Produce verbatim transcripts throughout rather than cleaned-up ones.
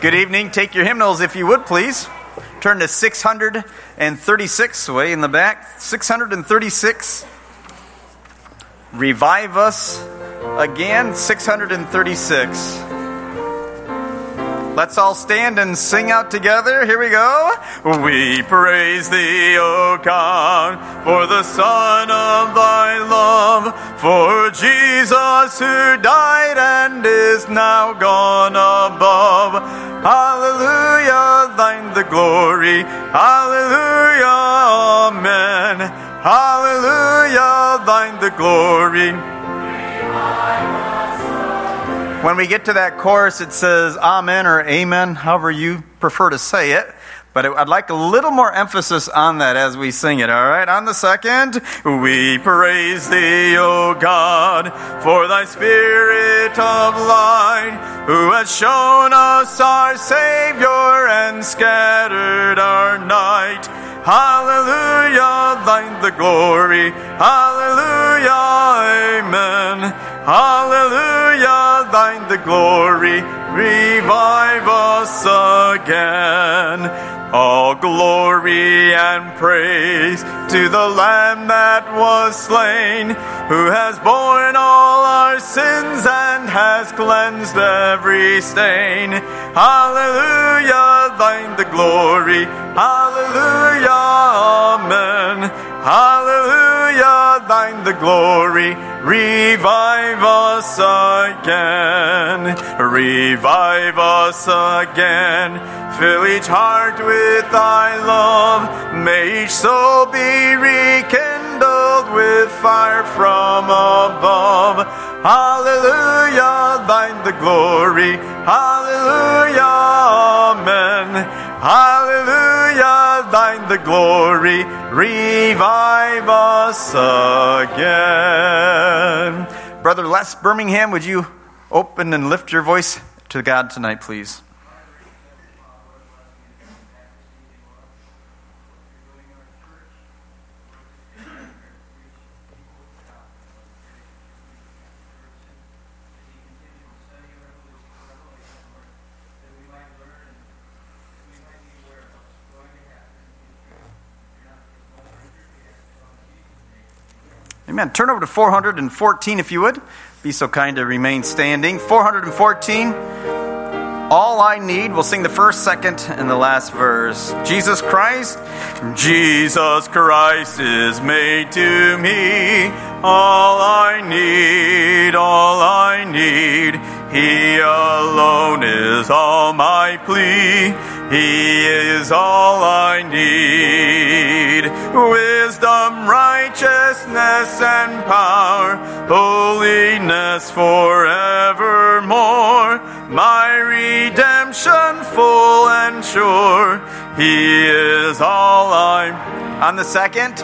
Good evening. Take your hymnals, if you would, please. Turn to six hundred thirty-six, way in the back. six hundred thirty-six. Revive us again. six hundred thirty-six. Let's all stand and sing out together. Here we go. We praise thee, O God, for the Son of thy love, for Jesus who died and is now gone above. Hallelujah, thine the glory. Hallelujah, amen. Hallelujah, thine the glory. When we get to that chorus, it says amen or amen, however you prefer to say it. But I'd like a little more emphasis on that as we sing it, all right? On the second, we praise thee, O God, for thy spirit of light, who has shown us our Savior and scattered our night. Hallelujah, thine the glory. Hallelujah, amen. Hallelujah, thine the glory, revive us again. All glory and praise to the Lamb that was slain, who has borne all our sins and has cleansed every stain. Hallelujah, thine the glory, hallelujah, amen. Hallelujah, thine the glory, revive us again, revive us again, fill each heart with thy love, may each soul be rekindled with fire from above. Hallelujah, thine the glory, hallelujah, amen. Hallelujah, thine the glory, revive us again. Brother Les Birmingham, would you open and lift your voice to God tonight, please? Amen. Turn over to four hundred fourteen, if you would. Be so kind to remain standing. four hundred fourteen, all I need. We'll sing the first, second, and the last verse. Jesus Christ. Jesus Christ is made to me all I need, all I need. He alone is all my plea. He is all I need. Wisdom, righteousness, and power, holiness forevermore. My redemption full and sure. He is all I need. On the second,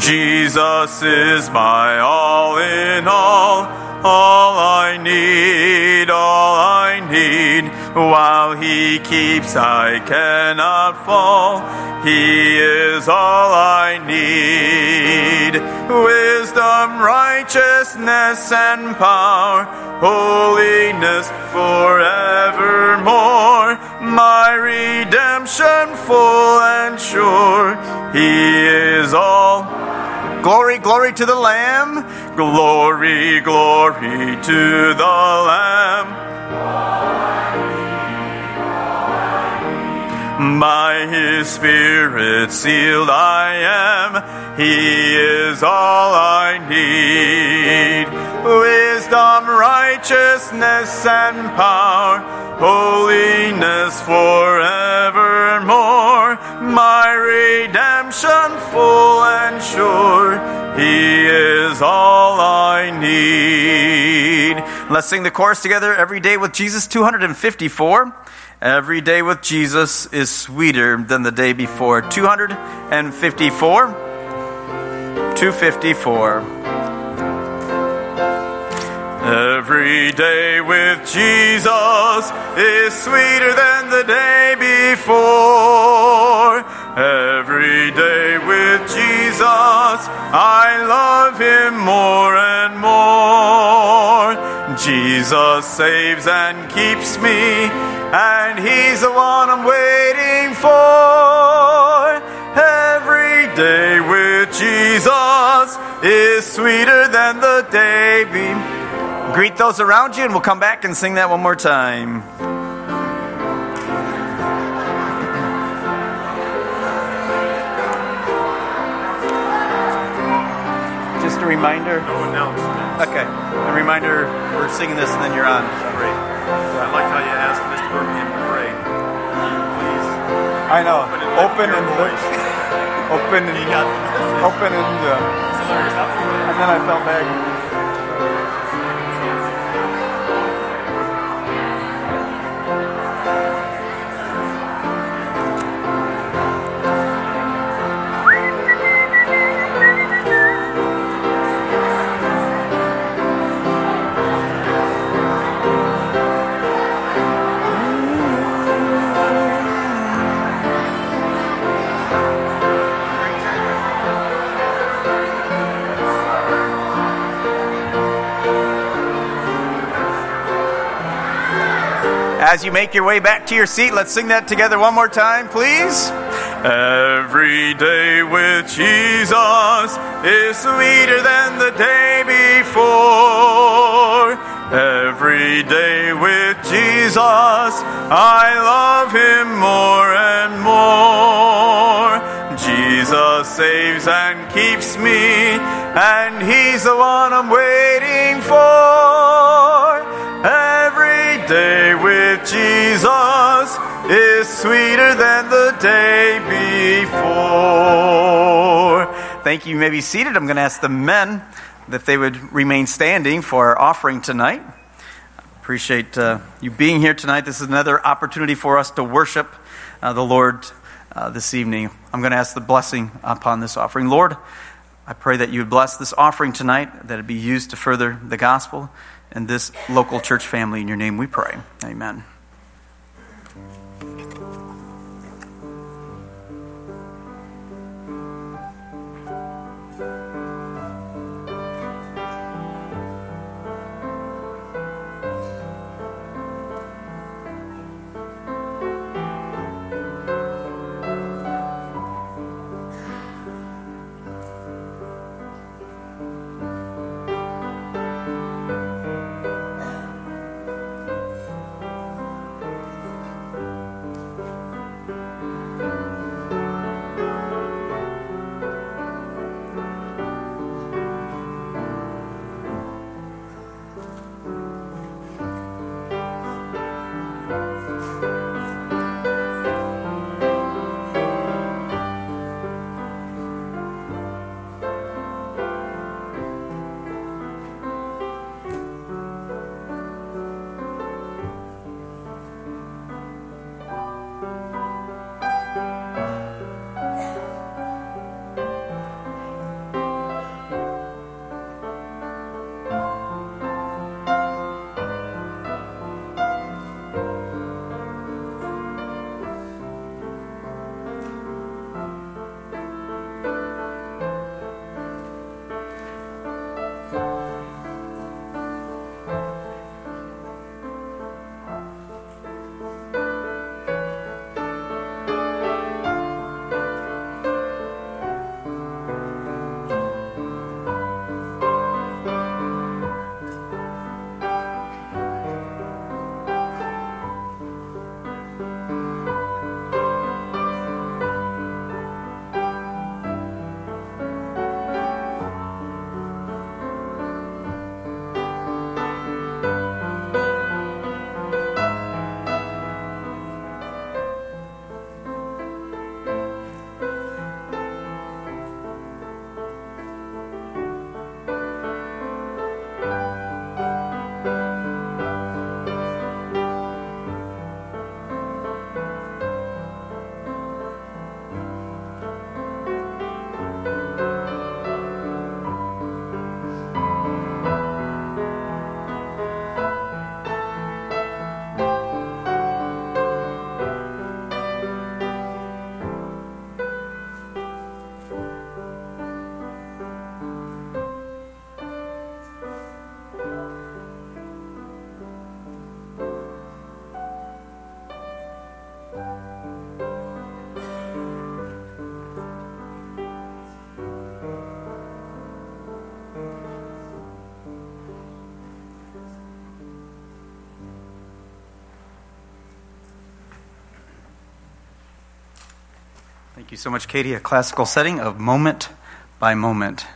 Jesus is my all in all. All I need, all I need, while he keeps I cannot fall. He is all I need. Wisdom, righteousness, and power, holiness forevermore. My redemption full and sure. He is all. Glory, glory to the Lamb. Glory, glory to the Lamb. All I need, all I need. By his Spirit sealed I am. He is all I need. Wisdom, righteousness, and power, holiness forevermore. My redemption full and sure. He is all I need. Let's sing the chorus together. Every day with Jesus, two hundred fifty-four. Every day with Jesus is sweeter than the day before. two hundred fifty-four. two fifty-four. Every day with Jesus is sweeter than the day before. Every day with Jesus, I love him more and more. Jesus saves and keeps me. and he's the one I'm waiting for. Every day with Jesus is sweeter than the day before. Greet those around you, and we'll come back and sing that one more time. Just a reminder. No announcement. Okay. A reminder, we're singing this and then you're on. Great. I like how you asked Mister Birmingham to pray. Please. I know. Open and look. Open and look. Open and look. And then I fell back. As you make your way back to your seat, let's sing that together one more time, please. Every day with Jesus is sweeter than the day before. Every day with Jesus, I love him more and more. Jesus saves and keeps me, and he's the one I'm waiting for. Every day with Jesus is sweeter than the day before. Thank you. You may be seated. I'm going to ask the men that they would remain standing for our offering tonight. I appreciate uh, you being here tonight. This is another opportunity for us to worship uh, the Lord uh, this evening. I'm going to ask the blessing upon this offering. Lord, I pray that you would bless this offering tonight, that it be used to further the gospel and this local church family. In your name we pray. Amen. Thank you so much, Katie. A classical setting of moment by moment.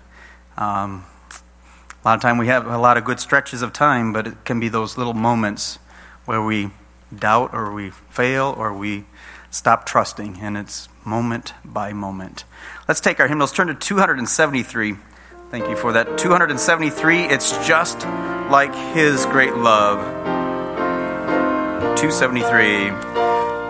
Um, a lot of time we have a lot of good stretches of time, but it can be those little moments where we doubt or we fail or we stop trusting, and it's moment by moment. Let's take our hymnals, turn to two seventy-three. Thank you for that. two seventy-three, It's Just Like His Great Love. two seventy-three.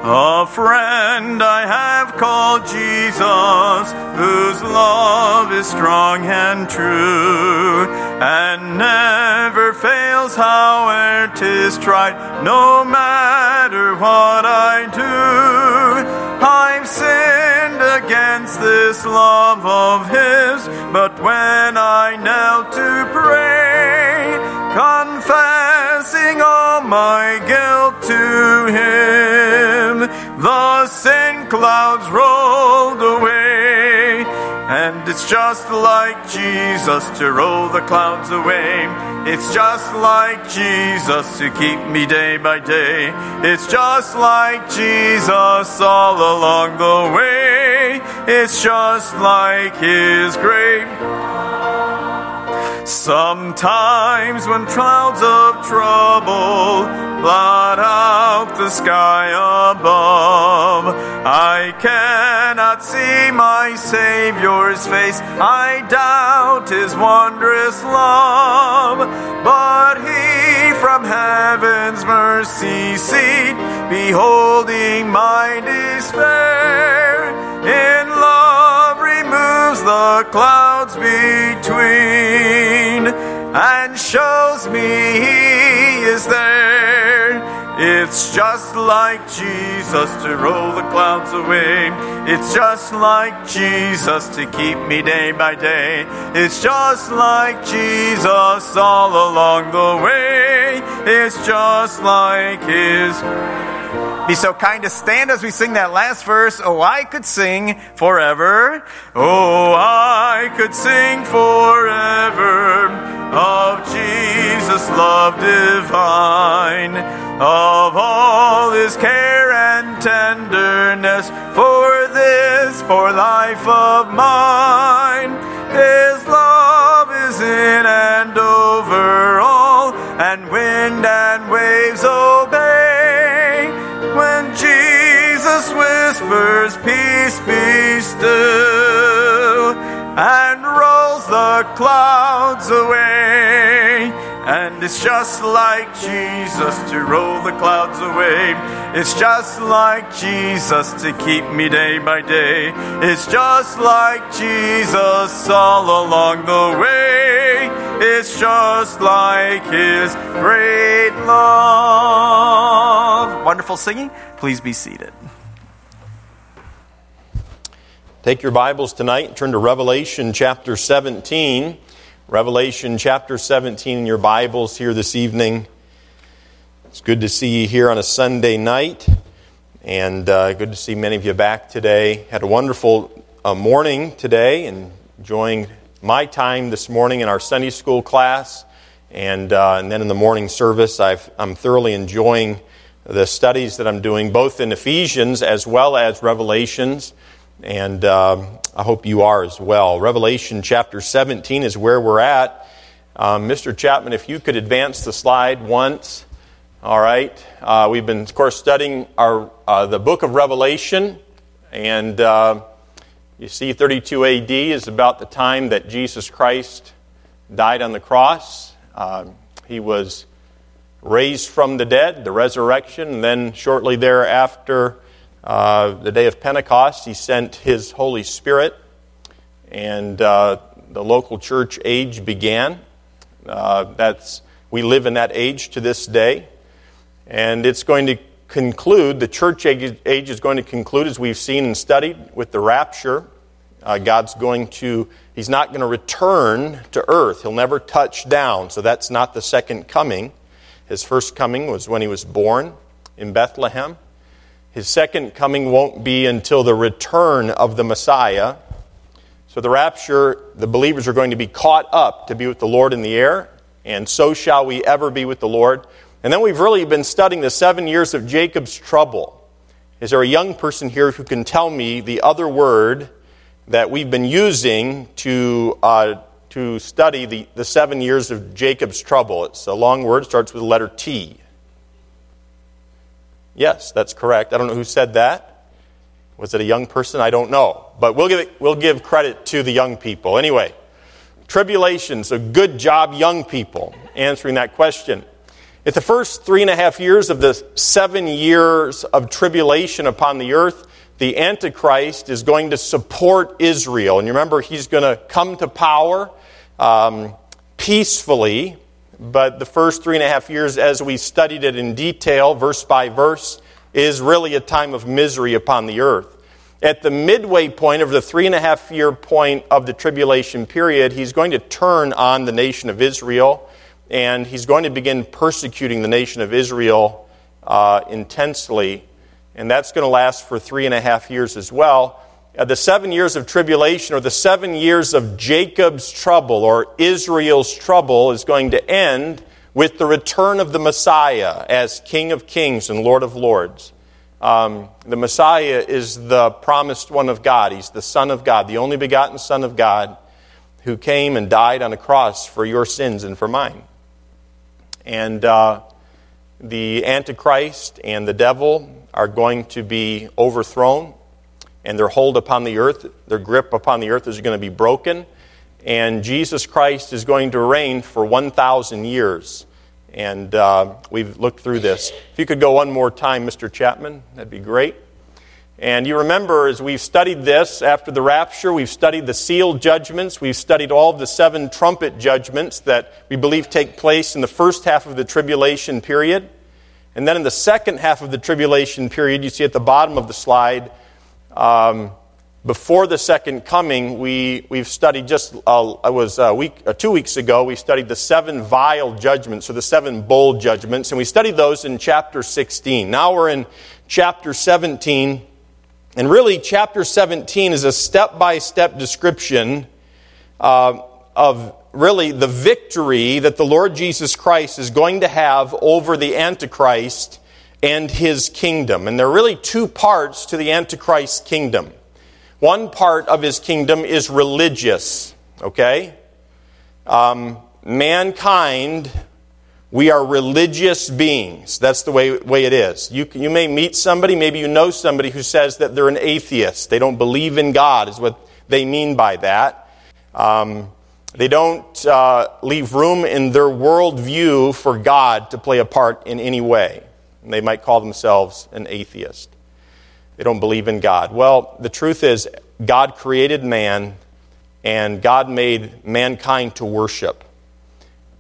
A friend I have called Jesus, whose love is strong and true, and never fails howe'er 'tis tried, no matter what I do. I've sinned against this love of his, but when I knelt to pray, confessing all my guilt to him, the sin clouds rolled away. And it's just like Jesus to roll the clouds away. It's just like Jesus to keep me day by day. It's just like Jesus all along the way. It's just like his grace. Sometimes when clouds of trouble blot out the sky above, I cannot see my Savior's face. I doubt his wondrous love. But he from heaven's mercy seat, beholding my despair, in love removes the clouds between and shows me he is there. It's just like Jesus to roll the clouds away. It's just like Jesus to keep me day by day. It's just like Jesus all along the way. It's just like his. Be so kind to stand as we sing that last verse. Oh, I could sing forever. Oh, I could sing forever of Jesus' love divine, of all his care and tenderness for this, for life of mine. His love is in and over all, and wind and waves obey. When Jesus whispers, peace be still, and rolls the clouds away. And it's just like Jesus to roll the clouds away. It's just like Jesus to keep me day by day. It's just like Jesus all along the way. It's just like his great love. Wonderful singing. Please be seated. Take your Bibles tonight and turn to Revelation chapter seventeen. Revelation chapter seventeen in your Bibles here this evening. It's good to see you here on a Sunday night, and uh, good to see many of you back today. Had a wonderful uh, morning today, and enjoying my time this morning in our Sunday school class, and uh, and then in the morning service. I've, I'm thoroughly enjoying the studies that I'm doing, both in Ephesians as well as Revelations. And uh, I hope you are as well. Revelation chapter seventeen is where we're at. Um, Mister Chapman, if you could advance the slide once. All right. Uh, we've been, of course, studying our uh, the book of Revelation. And uh, you see thirty-two A D is about the time that Jesus Christ died on the cross. Uh, he was raised from the dead, the resurrection, and then shortly thereafter, Uh, the day of Pentecost, he sent his Holy Spirit, and uh, the local church age began. Uh, that's we live in that age to this day, and it's going to conclude. The church age, age is going to conclude, as we've seen and studied, with the rapture. Uh, God's going to, he's not going to return to earth. He'll never touch down, so that's not the second coming. His first coming was when he was born in Bethlehem. His second coming won't be until the return of the Messiah. So the rapture, the believers are going to be caught up to be with the Lord in the air, and so shall we ever be with the Lord. And then we've really been studying the seven years of Jacob's trouble. Is there a young person here who can tell me the other word that we've been using to uh, to study the, the seven years of Jacob's trouble? It's a long word, starts with the letter T. Yes, that's correct. I don't know who said that. Was it a young person? I don't know. But we'll give it, we'll give credit to the young people. Anyway, tribulation. So good job, young people, answering that question. At the first three and a half years of the seven years of tribulation upon the earth, the Antichrist is going to support Israel. And you remember, he's going to come to power um, peacefully. But the first three and a half years, as we studied it in detail, verse by verse, is really a time of misery upon the earth. At the midway point of the three and a half year point of the tribulation period, he's going to turn on the nation of Israel, and he's going to begin persecuting the nation of Israel uh, intensely. And that's going to last for three and a half years as well. Uh, the seven years of tribulation, or the seven years of Jacob's trouble, or Israel's trouble, is going to end with the return of the Messiah as King of Kings and Lord of Lords. Um, the Messiah is the promised one of God. He's the Son of God, the only begotten Son of God, who came and died on a cross for your sins and for mine. And uh, the Antichrist and the devil are going to be overthrown, and their hold upon the earth, their grip upon the earth, is going to be broken. And Jesus Christ is going to reign for one thousand years. And uh, we've looked through this. If you could go one more time, Mister Chapman, that'd be great. And you remember, as we've studied this, after the rapture, we've studied the seal judgments. We've studied all of the seven trumpet judgments that we believe take place in the first half of the tribulation period. And then in the second half of the tribulation period, you see at the bottom of the slide, Um, before the second coming, we, we've studied just, uh, it was a week, uh, two weeks ago, we studied the seven vile judgments, or the seven bowl judgments, and we studied those in chapter sixteen. Now we're in chapter seventeen, and really chapter seventeen is a step-by-step description uh, of really the victory that the Lord Jesus Christ is going to have over the Antichrist and his kingdom. And there are really two parts to the Antichrist's kingdom. One part of his kingdom is religious, okay? Um, mankind, we are religious beings. That's the way, way it is. You, you may meet somebody, maybe you know somebody who says that they're an atheist. They don't believe in God, is what they mean by that. Um, they don't uh, leave room in their worldview for God to play a part in any way. And they might call themselves an atheist. They don't believe in God. Well, the truth is, God created man, and God made mankind to worship.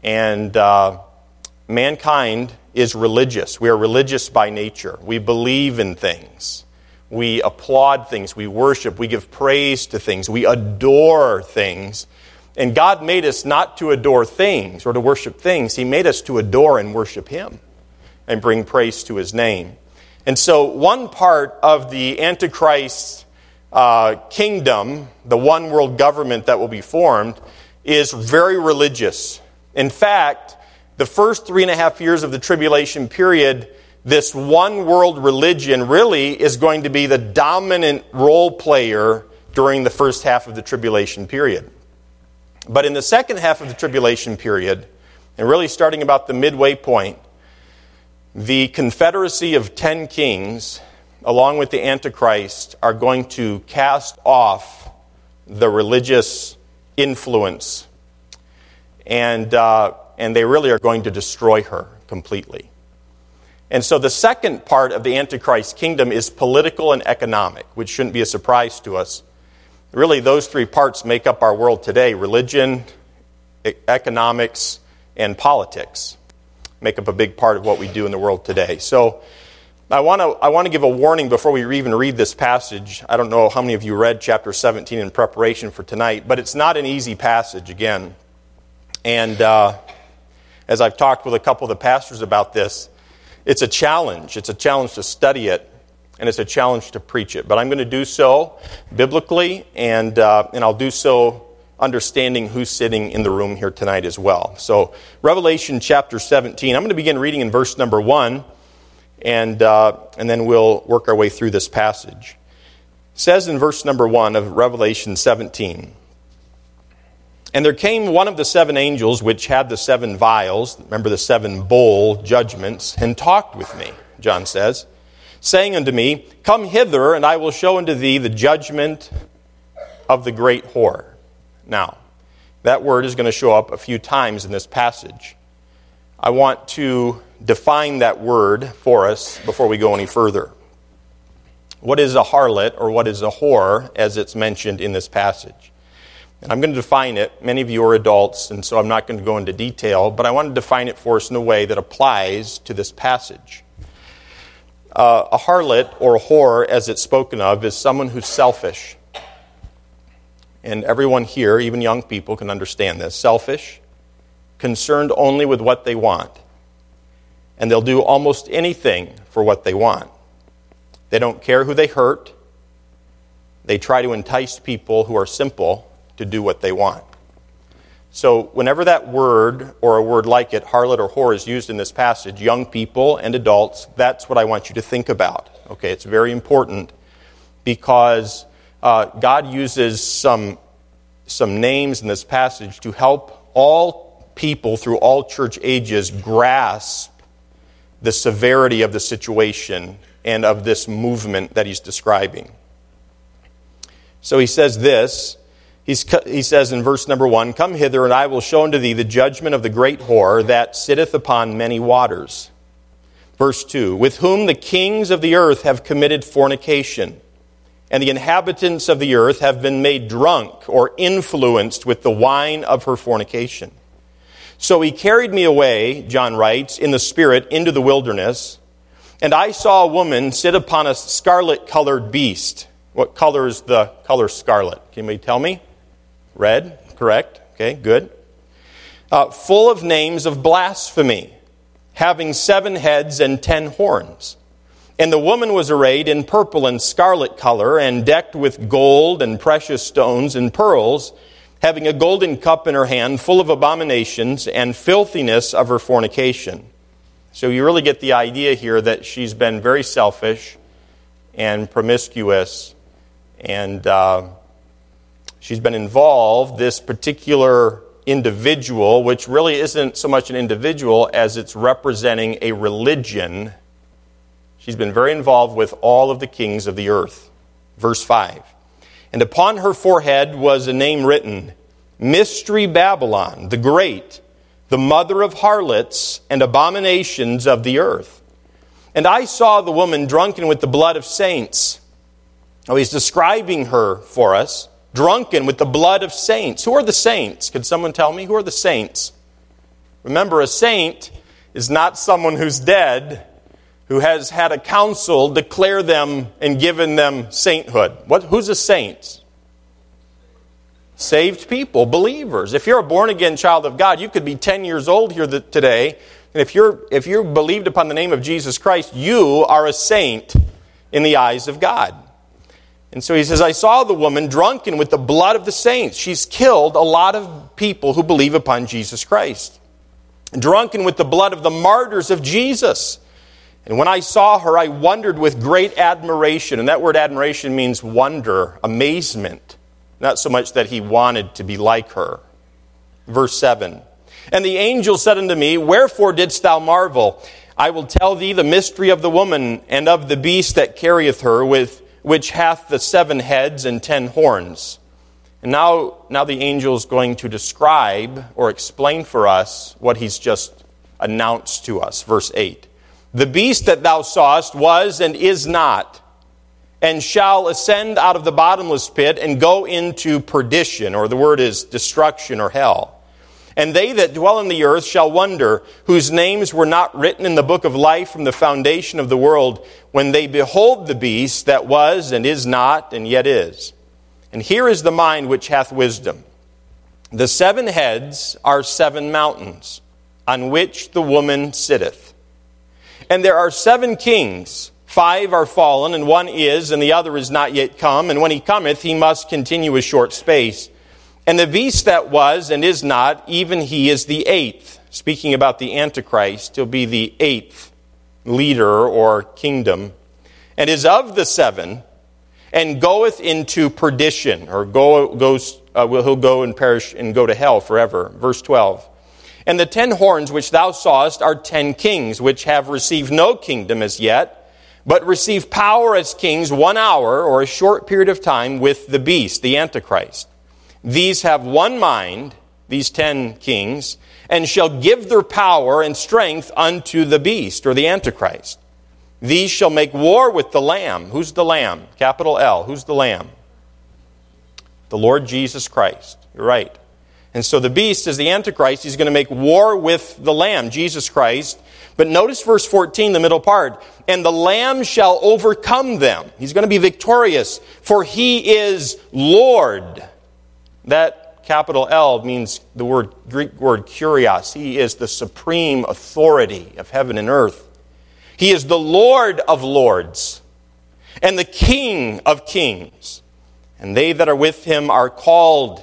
And uh, mankind is religious. We are religious by nature. We believe in things. We applaud things. We worship. We give praise to things. We adore things. And God made us not to adore things or to worship things. He made us to adore and worship Him and bring praise to His name. And so one part of the Antichrist's uh, kingdom, the one world government that will be formed, is very religious. In fact, the first three and a half years of the tribulation period, this one world religion really is going to be the dominant role player during the first half of the tribulation period. But in the second half of the tribulation period, and really starting about the midway point, the confederacy of ten kings, along with the Antichrist, are going to cast off the religious influence. And uh, and they really are going to destroy her completely. And so the second part of the Antichrist kingdom is political and economic, which shouldn't be a surprise to us. Really, those three parts make up our world today. Religion, e- economics, and politics make up a big part of what we do in the world today. So I want to I want to give a warning before we even read this passage. I don't know how many of you read chapter seventeen in preparation for tonight, but it's not an easy passage again. And uh, as I've talked with a couple of the pastors about this, it's a challenge. It's a challenge to study it. and it's a challenge to preach it. But I'm going to do so biblically, and uh, and I'll do so understanding who's sitting in the room here tonight as well. So Revelation chapter seventeen, I'm going to begin reading in verse number one, and uh, and then we'll work our way through this passage. It says in verse number one of Revelation seventeen, "And there came one of the seven angels which had the seven vials," remember the seven bowl judgments, "and talked with me," John says, "saying unto me, Come hither, and I will show unto thee the judgment of the great whore." Now, that word is going to show up a few times in this passage. I want to define that word for us before we go any further. What is a harlot, or what is a whore, as it's mentioned in this passage? And I'm going to define it. Many of you are adults, and so I'm not going to go into detail, but I want to define it for us in a way that applies to this passage. Uh, a harlot, or a whore, as it's spoken of, is someone who's selfish. And everyone here, even young people, can understand this. Selfish, concerned only with what they want. And they'll do almost anything for what they want. They don't care who they hurt. They try to entice people who are simple to do what they want. So whenever that word, or a word like it, harlot or whore, is used in this passage, young people and adults, that's what I want you to think about. Okay, it's very important, because Uh, God uses some some names in this passage to help all people through all church ages grasp the severity of the situation and of this movement that he's describing. So he says this, he's, he says in verse number one, "Come hither, and I will show unto thee the judgment of the great whore that sitteth upon many waters." Verse two, "With whom the kings of the earth have committed fornication, and the inhabitants of the earth have been made drunk," or influenced, "with the wine of her fornication. So he carried me away," John writes, "in the spirit into the wilderness, and I saw a woman sit upon a scarlet-colored beast." What color is the color scarlet? Can anybody tell me? Red, correct. Okay, good. Uh, "full of names of blasphemy, having seven heads and ten horns. And the woman was arrayed in purple and scarlet color, and decked with gold and precious stones and pearls, having a golden cup in her hand, full of abominations and filthiness of her fornication." So you really get the idea here that she's been very selfish and promiscuous, and uh, she's been involved, this particular individual, which really isn't so much an individual as it's representing a religion. She's been very involved with all of the kings of the earth. Verse five, "And upon her forehead was a name written, Mystery Babylon, the Great, the mother of harlots and abominations of the earth. And I saw the woman drunken with the blood of saints." Oh, he's describing her for us. Drunken with the blood of saints. Who are the saints? Could someone tell me? Who are the saints? Remember, a saint is not someone who's dead, who has had a council declare them and given them sainthood. What? Who's a saint? Saved people, believers. If you're a born-again child of God, you could be ten years old here today, and if you're if you believed upon the name of Jesus Christ, you are a saint in the eyes of God. And so he says, "I saw the woman drunken with the blood of the saints." She's killed a lot of people who believe upon Jesus Christ. "Drunken with the blood of the martyrs of Jesus. And when I saw her, I wondered with great admiration." And that word admiration means wonder, amazement. Not so much that he wanted to be like her. Verse seven. "And the angel said unto me, Wherefore didst thou marvel? I will tell thee the mystery of the woman, and of the beast that carrieth her, with which hath the seven heads and ten horns." And now, now the angel is going to describe or explain for us what he's just announced to us. Verse eight. "The beast that thou sawest was and is not, and shall ascend out of the bottomless pit, and go into perdition," or the word is destruction or hell. "And they that dwell in the earth shall wonder, whose names were not written in the book of life from the foundation of the world, when they behold the beast that was and is not, and yet is. And here is the mind which hath wisdom. The seven heads are seven mountains, on which the woman sitteth. And there are seven kings, Five are fallen, and one is, and the other is not yet come. And when he cometh, he must continue a short space. And the beast that was and is not, even he is the eighth. Speaking about the Antichrist, he'll be the eighth leader or kingdom. And is of the seven, and goeth into perdition, or go, goes, uh, he'll go and perish and go to hell forever. Verse twelve. And the ten horns which thou sawest are ten kings, which have received no kingdom as yet, but receive power as kings one hour or a short period of time with the beast, the Antichrist. These have one mind, these ten kings, and shall give their power and strength unto the beast, or the Antichrist. These shall make war with the Lamb. Who's the Lamb? Capital L. Who's the Lamb? The Lord Jesus Christ. You're right. And so the beast is the Antichrist. He's going to make war with the Lamb, Jesus Christ. But notice verse fourteen, the middle part. And the Lamb shall overcome them. He's going to be victorious, for he is Lord. That capital L means the word Greek word kurios. He is the supreme authority of heaven and earth. He is the Lord of lords and the King of kings. And they that are with him are called.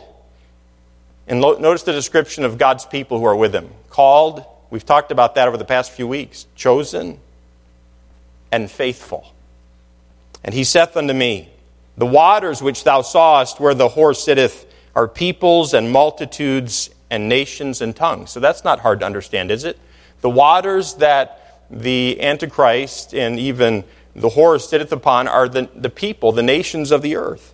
And notice the description of God's people who are with him. Called, we've talked about that over the past few weeks. Chosen and faithful. And he saith unto me, the waters which thou sawest where the whore sitteth are peoples and multitudes and nations and tongues. So that's not hard to understand, is it? The waters that the Antichrist and even the whore sitteth upon are the, the people, the nations of the earth.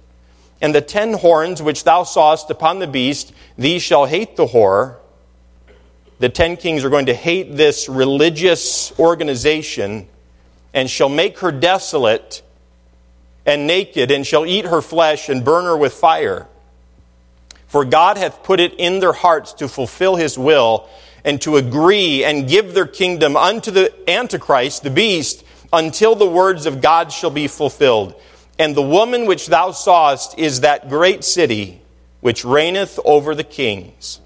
And the ten horns which thou sawest upon the beast, these shall hate the whore. The ten kings are going to hate this religious organization, and shall make her desolate and naked, and shall eat her flesh and burn her with fire. For God hath put it in their hearts to fulfill his will, and to agree and give their kingdom unto the Antichrist, the beast, until the words of God shall be fulfilled. And the woman which thou sawest is that great city which reigneth over the kings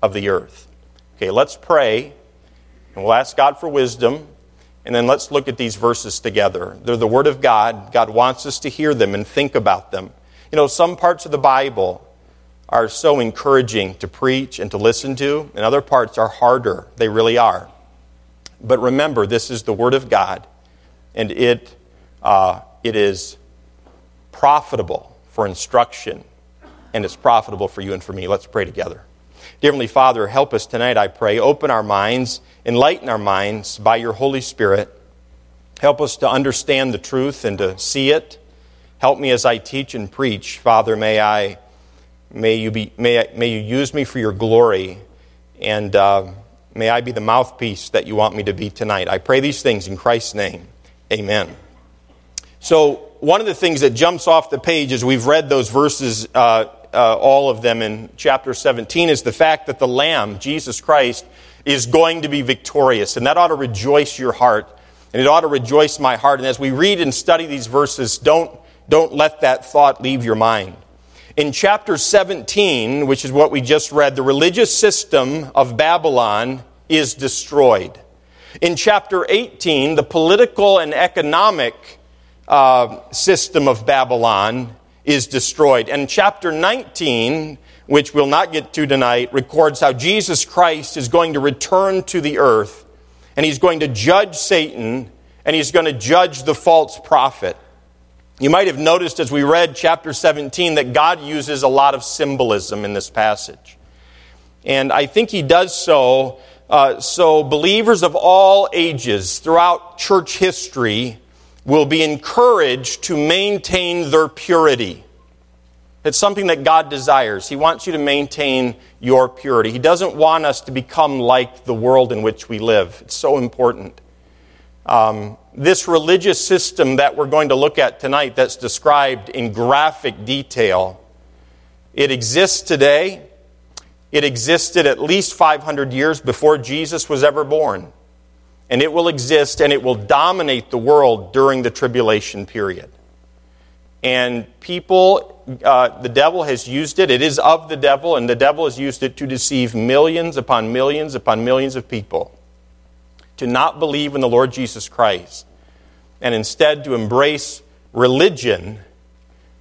of the earth. Okay, let's pray, and we'll ask God for wisdom, and then let's look at these verses together. They're the Word of God. God wants us to hear them and think about them. You know, some parts of the Bible are so encouraging to preach and to listen to, and other parts are harder. They really are. But remember, this is the Word of God, and it uh, it is profitable for instruction, and it's profitable for you and for me. Let's pray together. Dear Heavenly Father, help us tonight, I pray. Open our minds, enlighten our minds by your Holy Spirit. Help us to understand the truth and to see it. Help me as I teach and preach. Father, may I, may you be, may I, may you use me for your glory, and uh, may I be the mouthpiece that you want me to be tonight. I pray these things in Christ's name. Amen. So, one of the things that jumps off the page as we've read those verses, uh, uh, all of them in chapter seventeen, is the fact that the Lamb, Jesus Christ, is going to be victorious. And that ought to rejoice your heart. And it ought to rejoice my heart. And as we read and study these verses, don't, don't let that thought leave your mind. In chapter seventeen, which is what we just read, the religious system of Babylon is destroyed. In chapter eighteen, the political and economic Uh, system of Babylon is destroyed. And chapter nineteen, which we'll not get to tonight, records how Jesus Christ is going to return to the earth, and he's going to judge Satan, and he's going to judge the false prophet. You might have noticed as we read chapter seventeen that God uses a lot of symbolism in this passage. And I think he does so, uh, so believers of all ages throughout church history will be encouraged to maintain their purity. It's something that God desires. He wants you to maintain your purity. He doesn't want us to become like the world in which we live. It's so important. Um, this religious system that we're going to look at tonight, that's described in graphic detail, it exists today. It existed at least five hundred years before Jesus was ever born. And it will exist, and it will dominate the world during the tribulation period. And people, uh, the devil has used it. It is of the devil, and the devil has used it to deceive millions upon millions upon millions of people to not believe in the Lord Jesus Christ. and instead to embrace religion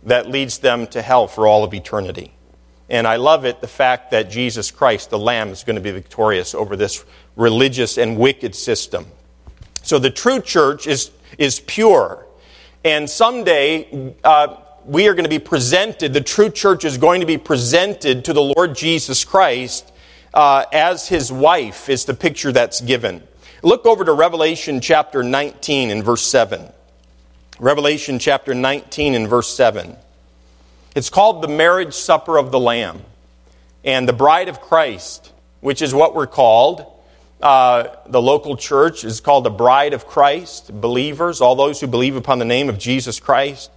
that leads them to hell for all of eternity. And I love it, the fact that Jesus Christ, the Lamb, is going to be victorious over this religious and wicked system. So the true church is, is pure. And someday uh, we are going to be presented, the true church is going to be presented to the Lord Jesus Christ uh, as his wife, is the picture that's given. Look over to Revelation chapter nineteen and verse seven. Revelation chapter nineteen and verse seven. It's called the marriage supper of the Lamb. And the bride of Christ, which is what we're called, uh, the local church is called the bride of Christ, believers, all those who believe upon the name of Jesus Christ.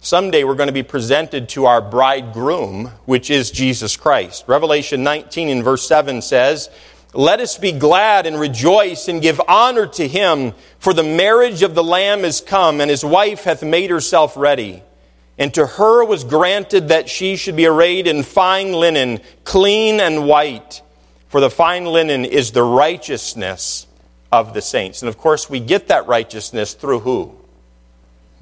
Someday we're going to be presented to our bridegroom, which is Jesus Christ. Revelation nineteen and verse seven says, "Let us be glad and rejoice and give honor to him, for the marriage of the Lamb is come, and his wife hath made herself ready. And to her was granted that she should be arrayed in fine linen, clean and white. For the fine linen is the righteousness of the saints." And of course, we get that righteousness through who?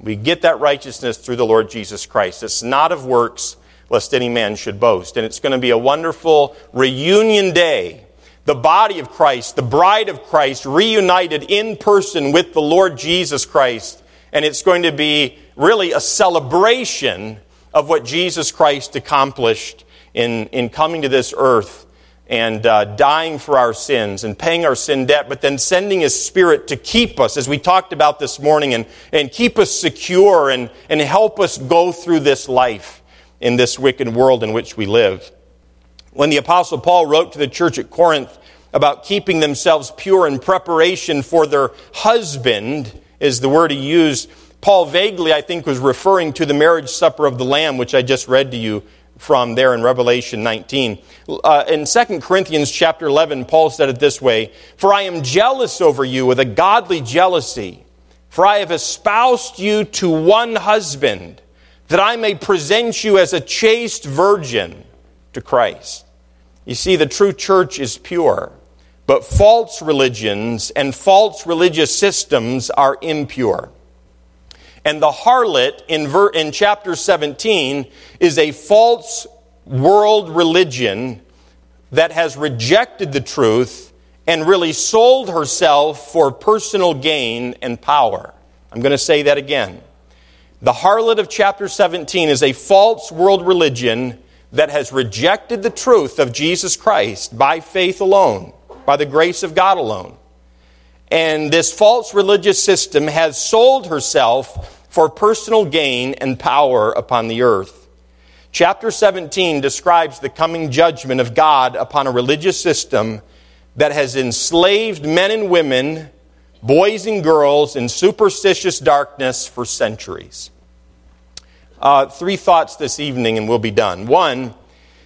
We get that righteousness through the Lord Jesus Christ. It's not of works, lest any man should boast. And it's going to be a wonderful reunion day. The body of Christ, the bride of Christ, reunited in person with the Lord Jesus Christ. And it's going to be really a celebration of what Jesus Christ accomplished in, in coming to this earth and uh, dying for our sins and paying our sin debt, but then sending his Spirit to keep us, as we talked about this morning, and, and keep us secure and, and help us go through this life in this wicked world in which we live. When the Apostle Paul wrote to the church at Corinth about keeping themselves pure in preparation for their husband, is the word he used, Paul vaguely, I think, was referring to the marriage supper of the Lamb, which I just read to you from there in Revelation nineteen. Uh, in Second Corinthians chapter eleven, Paul said it this way, "For I am jealous over you with a godly jealousy, for I have espoused you to one husband, that I may present you as a chaste virgin to Christ." You see, the true church is pure, but false religions and false religious systems are impure. And the harlot in, ver- in chapter seventeen is a false world religion that has rejected the truth and really sold herself for personal gain and power. I'm going to say that again. The harlot of chapter seventeen is a false world religion that has rejected the truth of Jesus Christ by faith alone, by the grace of God alone. And this false religious system has sold herself for personal gain and power upon the earth. Chapter seventeen describes the coming judgment of God upon a religious system that has enslaved men and women, boys and girls, in superstitious darkness for centuries. Uh, three thoughts this evening and we'll be done. One,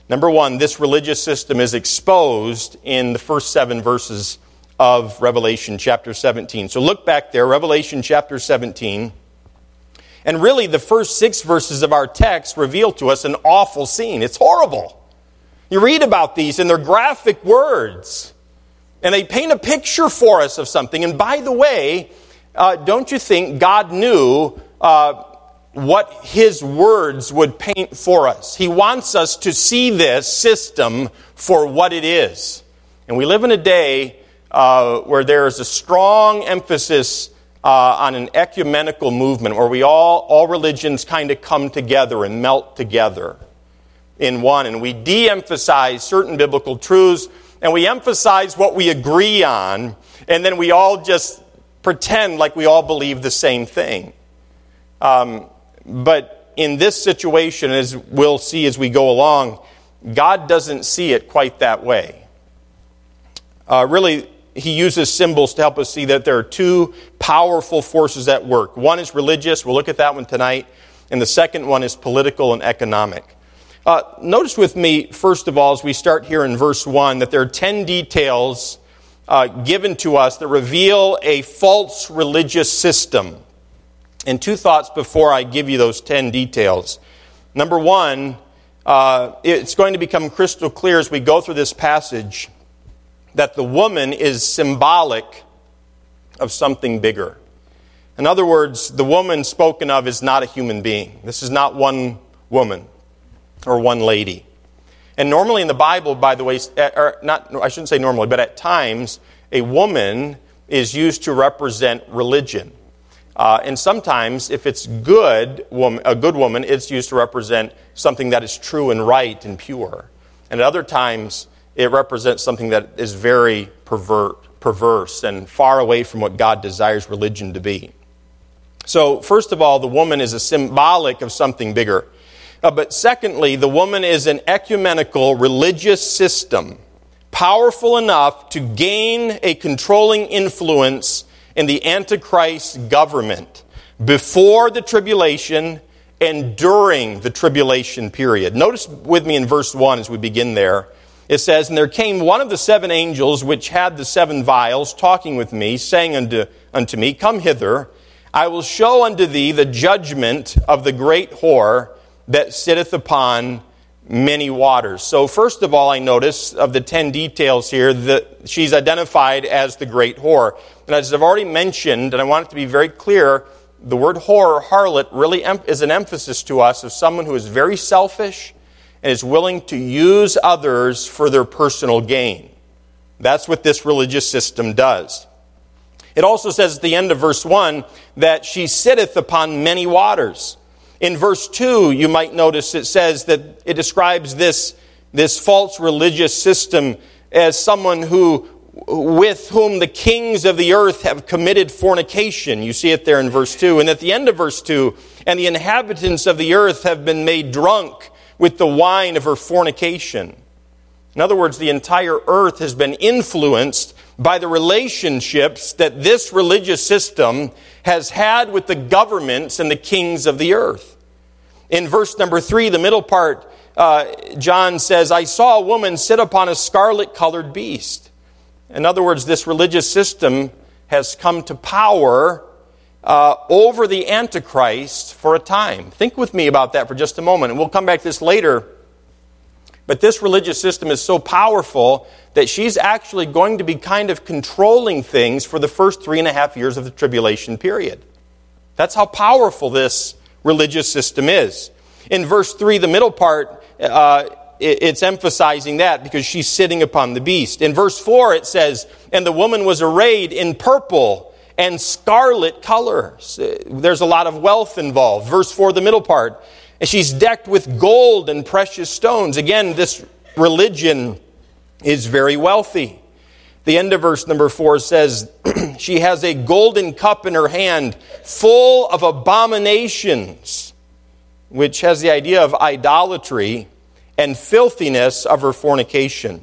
number one, this religious system is exposed in the first seven verses of Revelation chapter seventeen. So look back there, Revelation chapter seventeen. And really the first six verses of our text reveal to us an awful scene. It's horrible. You read about these and they're graphic words. And they paint a picture for us of something. And by the way, uh, don't you think God knew uh, what his words would paint for us? He wants us to see this system for what it is. And we live in a day Uh, where there is a strong emphasis uh, on an ecumenical movement, where we all, all religions kind of come together and melt together in one. And we de-emphasize certain biblical truths, and we emphasize what we agree on, and then we all just pretend like we all believe the same thing. Um, but in this situation, as we'll see as we go along, God doesn't see it quite that way. Uh, really, He uses symbols to help us see that there are two powerful forces at work. One is religious. We'll look at that one tonight. And the second one is political and economic. Uh, notice with me, first of all, as we start here in verse one, that there are ten details uh, given to us that reveal a false religious system. And two thoughts before I give you those ten details. Number one, uh, it's going to become crystal clear as we go through this passage that the woman is symbolic of something bigger. In other words, the woman spoken of is not a human being. This is not one woman or one lady. And normally in the Bible, by the way, or not, I shouldn't say normally, but at times, a woman is used to represent religion. Uh, and sometimes, if it's good woman, a good woman, it's used to represent something that is true and right and pure. And at other times, it represents something that is very pervert, perverse and far away from what God desires religion to be. So, first of all, the woman is a symbolic of something bigger. Uh, but secondly, the woman is an ecumenical religious system powerful enough to gain a controlling influence in the Antichrist government before the tribulation and during the tribulation period. Notice with me in verse one as we begin there. It says, "And there came one of the seven angels which had the seven vials, talking with me, saying unto, unto me, Come hither, I will show unto thee the judgment of the great whore that sitteth upon many waters." So first of all, I notice of the ten details here that she's identified as the great whore. And as I've already mentioned, and I want it to be very clear, the word whore or harlot really is an emphasis to us of someone who is very selfish and is willing to use others for their personal gain. That's what this religious system does. It also says at the end of verse one that she sitteth upon many waters. In verse two, you might notice it says that it describes this, this false religious system as someone who, with whom the kings of the earth have committed fornication. You see it there in verse two. And at the end of verse two, and the inhabitants of the earth have been made drunk with the wine of her fornication. In other words, the entire earth has been influenced by the relationships that this religious system has had with the governments and the kings of the earth. In verse number three, the middle part, uh, John says, "I saw a woman sit upon a scarlet-colored beast." In other words, this religious system has come to power uh, over the Antichrist for a time. Think with me about that for just a moment, and we'll come back to this later. But this religious system is so powerful that she's actually going to be kind of controlling things for the first three and a half years of the tribulation period. That's how powerful this religious system is. In verse three, the middle part, uh, it's emphasizing that because she's sitting upon the beast. In verse four, it says, "And the woman was arrayed in purple and scarlet colors." There's a lot of wealth involved. Verse four, the middle part, she's decked with gold and precious stones. Again, this religion is very wealthy. The end of verse number four says, "She has a golden cup in her hand full of abominations," which has the idea of idolatry and filthiness of her fornication.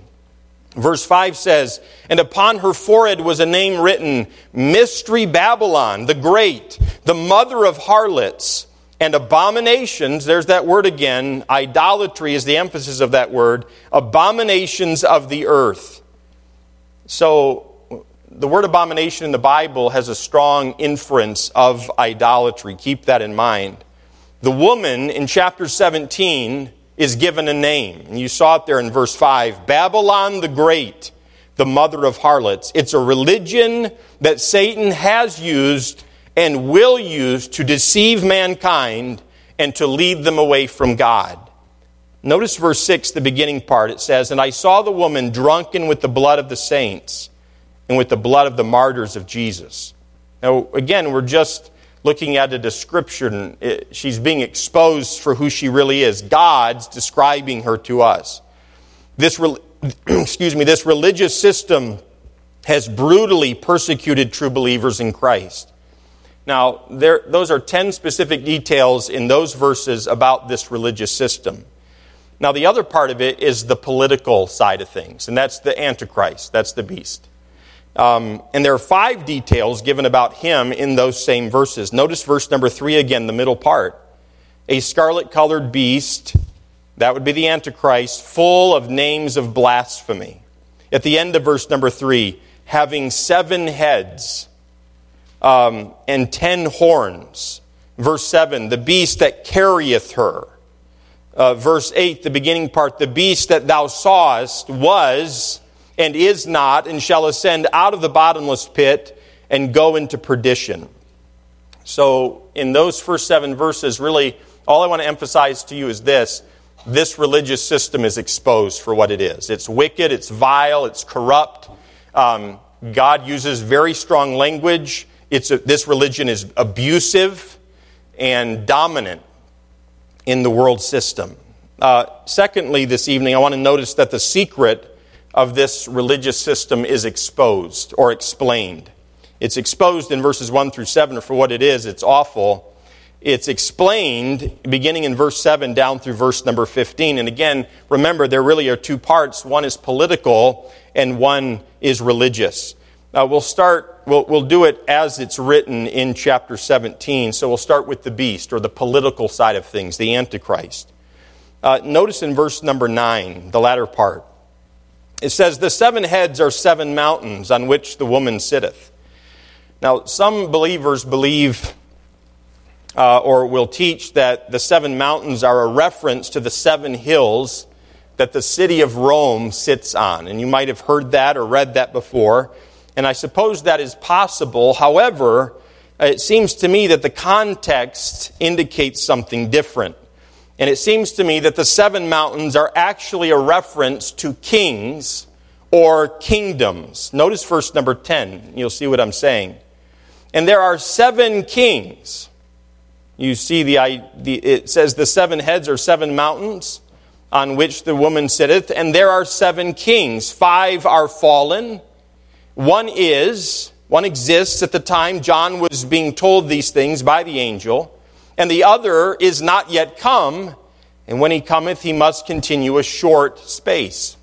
Verse five says, "And upon her forehead was a name written, Mystery Babylon, the Great, the mother of harlots and abominations," there's that word again, idolatry is the emphasis of that word, "abominations of the earth." So the word abomination in the Bible has a strong inference of idolatry. Keep that in mind. The woman in chapter seventeen is given a name. And you saw it there in verse five, Babylon the Great, the mother of harlots. It's a religion that Satan has used and will use to deceive mankind and to lead them away from God. Notice verse six, the beginning part. It says, "And I saw the woman drunken with the blood of the saints and with the blood of the martyrs of Jesus." Now, again, we're just looking at a description. She's being exposed for who she really is. God's describing her to us. This, re- excuse me, this religious system has brutally persecuted true believers in Christ. Now, there, those are ten specific details in those verses about this religious system. Now, the other part of it is the political side of things, and that's the Antichrist, that's the beast. Um, and there are five details given about him in those same verses. Notice verse number three again, the middle part. "A scarlet-colored beast," that would be the Antichrist, "full of names of blasphemy." At the end of verse number three, "having seven heads Um, and ten horns." Verse seven, "the beast that carrieth her." Uh, verse eight, the beginning part, "the beast that thou sawest was and is not, and shall ascend out of the bottomless pit and go into perdition." So in those first seven verses, really, all I want to emphasize to you is this. This religious system is exposed for what it is. It's wicked, it's vile, it's corrupt. Um, God uses very strong language. It's a, this religion is abusive and dominant in the world system. Uh, secondly, this evening, I want to notice that the secret of this religious system is exposed or explained. It's exposed in verses one through seven for what it is. It's awful. It's explained beginning in verse seven down through verse number fifteen. And again, remember, there really are two parts. One is political and one is religious. Now, we'll start, we'll, we'll do it as it's written in chapter seventeen. So we'll start with the beast or the political side of things, the Antichrist. Uh, notice in verse number nine, the latter part. It says, "The seven heads are seven mountains on which the woman sitteth." Now, some believers believe uh, or will teach that the seven mountains are a reference to the seven hills that the city of Rome sits on. And you might have heard that or read that before. And I suppose that is possible. However, it seems to me that the context indicates something different. And it seems to me that the seven mountains are actually a reference to kings or kingdoms. Notice verse number ten. You'll see what I'm saying. "And there are seven kings." You see, the, the it says the seven heads are seven mountains on which the woman sitteth. "And there are seven kings. Five are fallen." One is, one exists at the time John was being told these things by the angel. "And the other is not yet come, and when he cometh, he must continue a short space."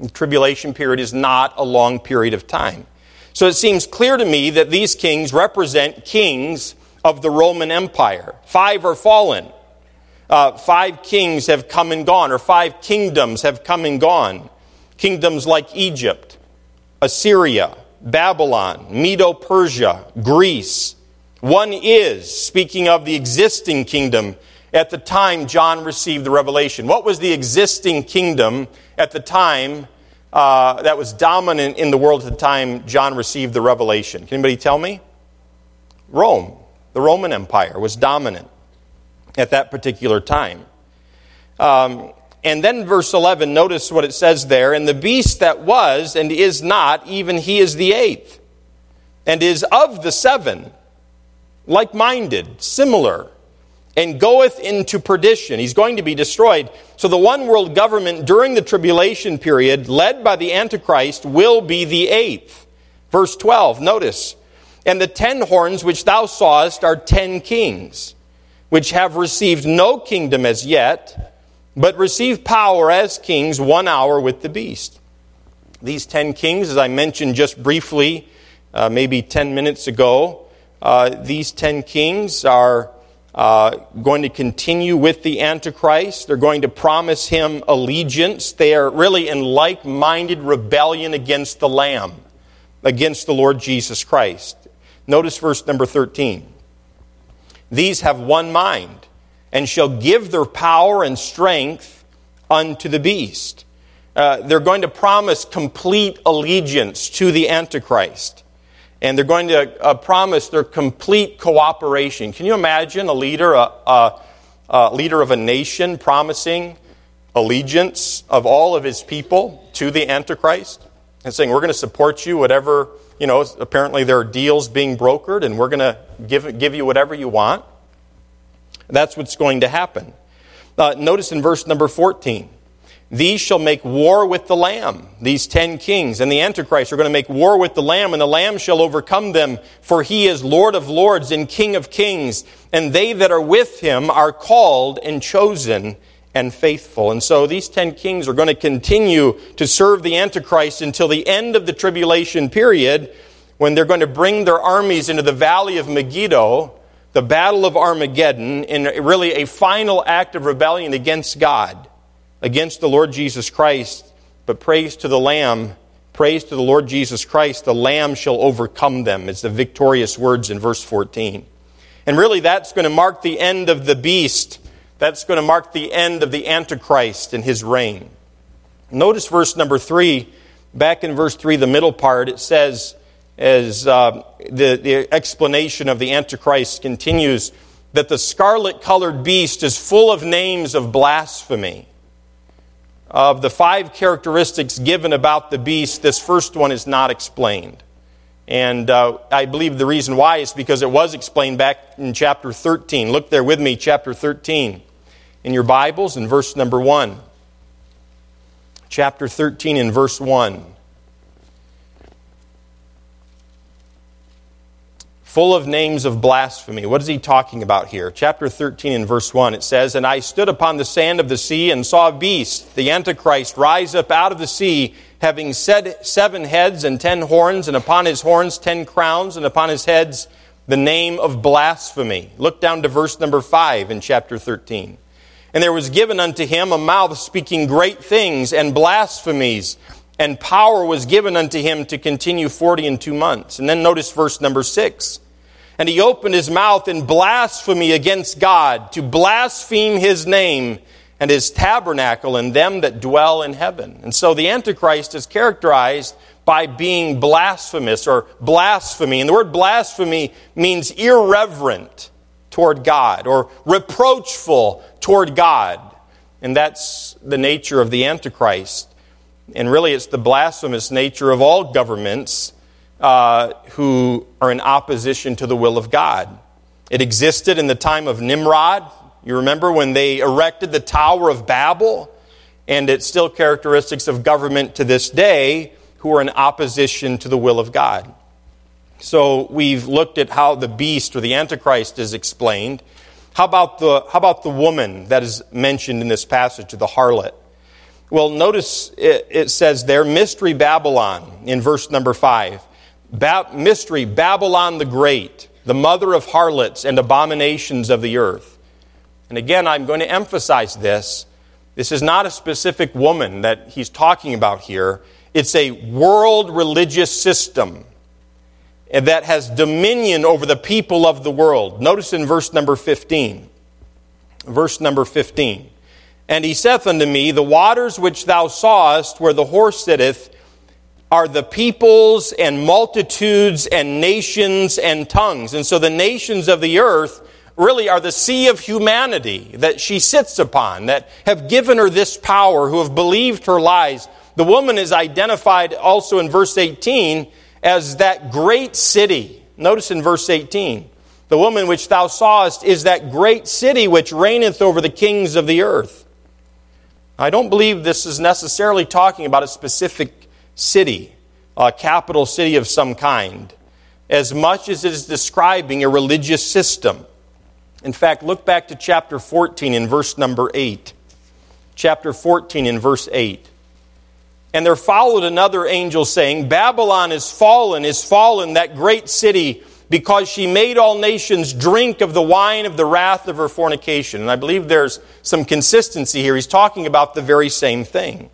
The tribulation period is not a long period of time. So it seems clear to me that these kings represent kings of the Roman Empire. Five are fallen. Uh, five kings have come and gone, or five kingdoms have come and gone. Kingdoms like Egypt, Assyria, Babylon, Medo-Persia, Greece. One is, speaking of the existing kingdom at the time John received the revelation. What was the existing kingdom at the time uh, that was dominant in the world at the time John received the revelation? Can anybody tell me? Rome. The Roman Empire was dominant at that particular time. Um, and then verse eleven, notice what it says there. "And the beast that was and is not, even he is the eighth, and is of the seven, like-minded, similar, and goeth into perdition." He's going to be destroyed. So the one world government during the tribulation period, led by the Antichrist, will be the eighth. Verse twelve, notice, "And the ten horns which thou sawest are ten kings, which have received no kingdom as yet, but receive power as kings one hour with the beast." These ten kings, as I mentioned just briefly, uh, maybe ten minutes ago, Uh, these ten kings are uh, going to continue with the Antichrist. They're going to promise him allegiance. They are really in like-minded rebellion against the Lamb, against the Lord Jesus Christ. Notice verse number thirteen. "These have one mind, and shall give their power and strength unto the beast." Uh, they're going to promise complete allegiance to the Antichrist. And they're going to uh, promise their complete cooperation. Can you imagine a leader, a, a, a leader of a nation promising allegiance of all of his people to the Antichrist and saying, "We're going to support you, whatever, you know, apparently there are deals being brokered and we're going to give, give you whatever you want." That's what's going to happen. Uh, notice in verse number fourteen. "These shall make war with the Lamb." These ten kings and the Antichrist are going to make war with the Lamb, "and the Lamb shall overcome them, for he is Lord of lords and King of kings, and they that are with him are called and chosen and faithful." And so these ten kings are going to continue to serve the Antichrist until the end of the tribulation period, when they're going to bring their armies into the valley of Megiddo, the battle of Armageddon, in really a final act of rebellion against God, against the Lord Jesus Christ. But praise to the Lamb, praise to the Lord Jesus Christ, the Lamb shall overcome them. It's the victorious words in verse fourteen. And really that's going to mark the end of the beast. That's going to mark the end of the Antichrist and his reign. Notice verse number three. Back in verse three, the middle part, it says, as uh, the, the explanation of the Antichrist continues, that the scarlet-colored beast is full of names of blasphemy. Of the five characteristics given about the beast, this first one is not explained. And uh, I believe the reason why is because it was explained back in chapter thirteen. Look there with me, chapter thirteen, in your Bibles, in verse number one. Chapter thirteen and verse one. Full of names of blasphemy. What is he talking about here? Chapter thirteen and verse one, it says, "And I stood upon the sand of the sea and saw a beast, the Antichrist, rise up out of the sea, having seven heads and ten horns, and upon his horns ten crowns, and upon his heads the name of blasphemy." Look down to verse number five in chapter thirteen. "And there was given unto him a mouth speaking great things and blasphemies, and power was given unto him to continue forty and two months." And then notice verse number six. "And he opened his mouth in blasphemy against God, to blaspheme his name and his tabernacle and them that dwell in heaven." And so the Antichrist is characterized by being blasphemous, or blasphemy. And the word blasphemy means irreverent toward God, or reproachful toward God. And that's the nature of the Antichrist. And really it's the blasphemous nature of all governments Uh, who are in opposition to the will of God. It existed in the time of Nimrod. You remember when they erected the Tower of Babel? And it's still characteristics of government to this day who are in opposition to the will of God. So we've looked at how the beast or the Antichrist is explained. How about the, how about the woman that is mentioned in this passage, the harlot? Well, notice it, it says there, Mystery Babylon, in verse number five. Ba- mystery, Babylon the Great, the mother of harlots and abominations of the earth. And again, I'm going to emphasize this. This is not a specific woman that he's talking about here. It's a world religious system that has dominion over the people of the world. Notice in verse number fifteen. Verse number fifteen. "And he saith unto me, The waters which thou sawest, where the horse sitteth, are the peoples and multitudes and nations and tongues." And so the nations of the earth really are the sea of humanity that she sits upon, that have given her this power, who have believed her lies. The woman is identified also in verse eighteen as that great city. Notice in verse eighteen, "The woman which thou sawest is that great city which reigneth over the kings of the earth." I don't believe this is necessarily talking about a specific city, a capital city of some kind, as much as it is describing a religious system. In fact, look back to chapter fourteen in verse number eight. Chapter fourteen in verse eight. "And there followed another angel saying, Babylon is fallen, is fallen, that great city, because she made all nations drink of the wine of the wrath of her fornication." And I believe there's some consistency here. He's talking about the very same thing.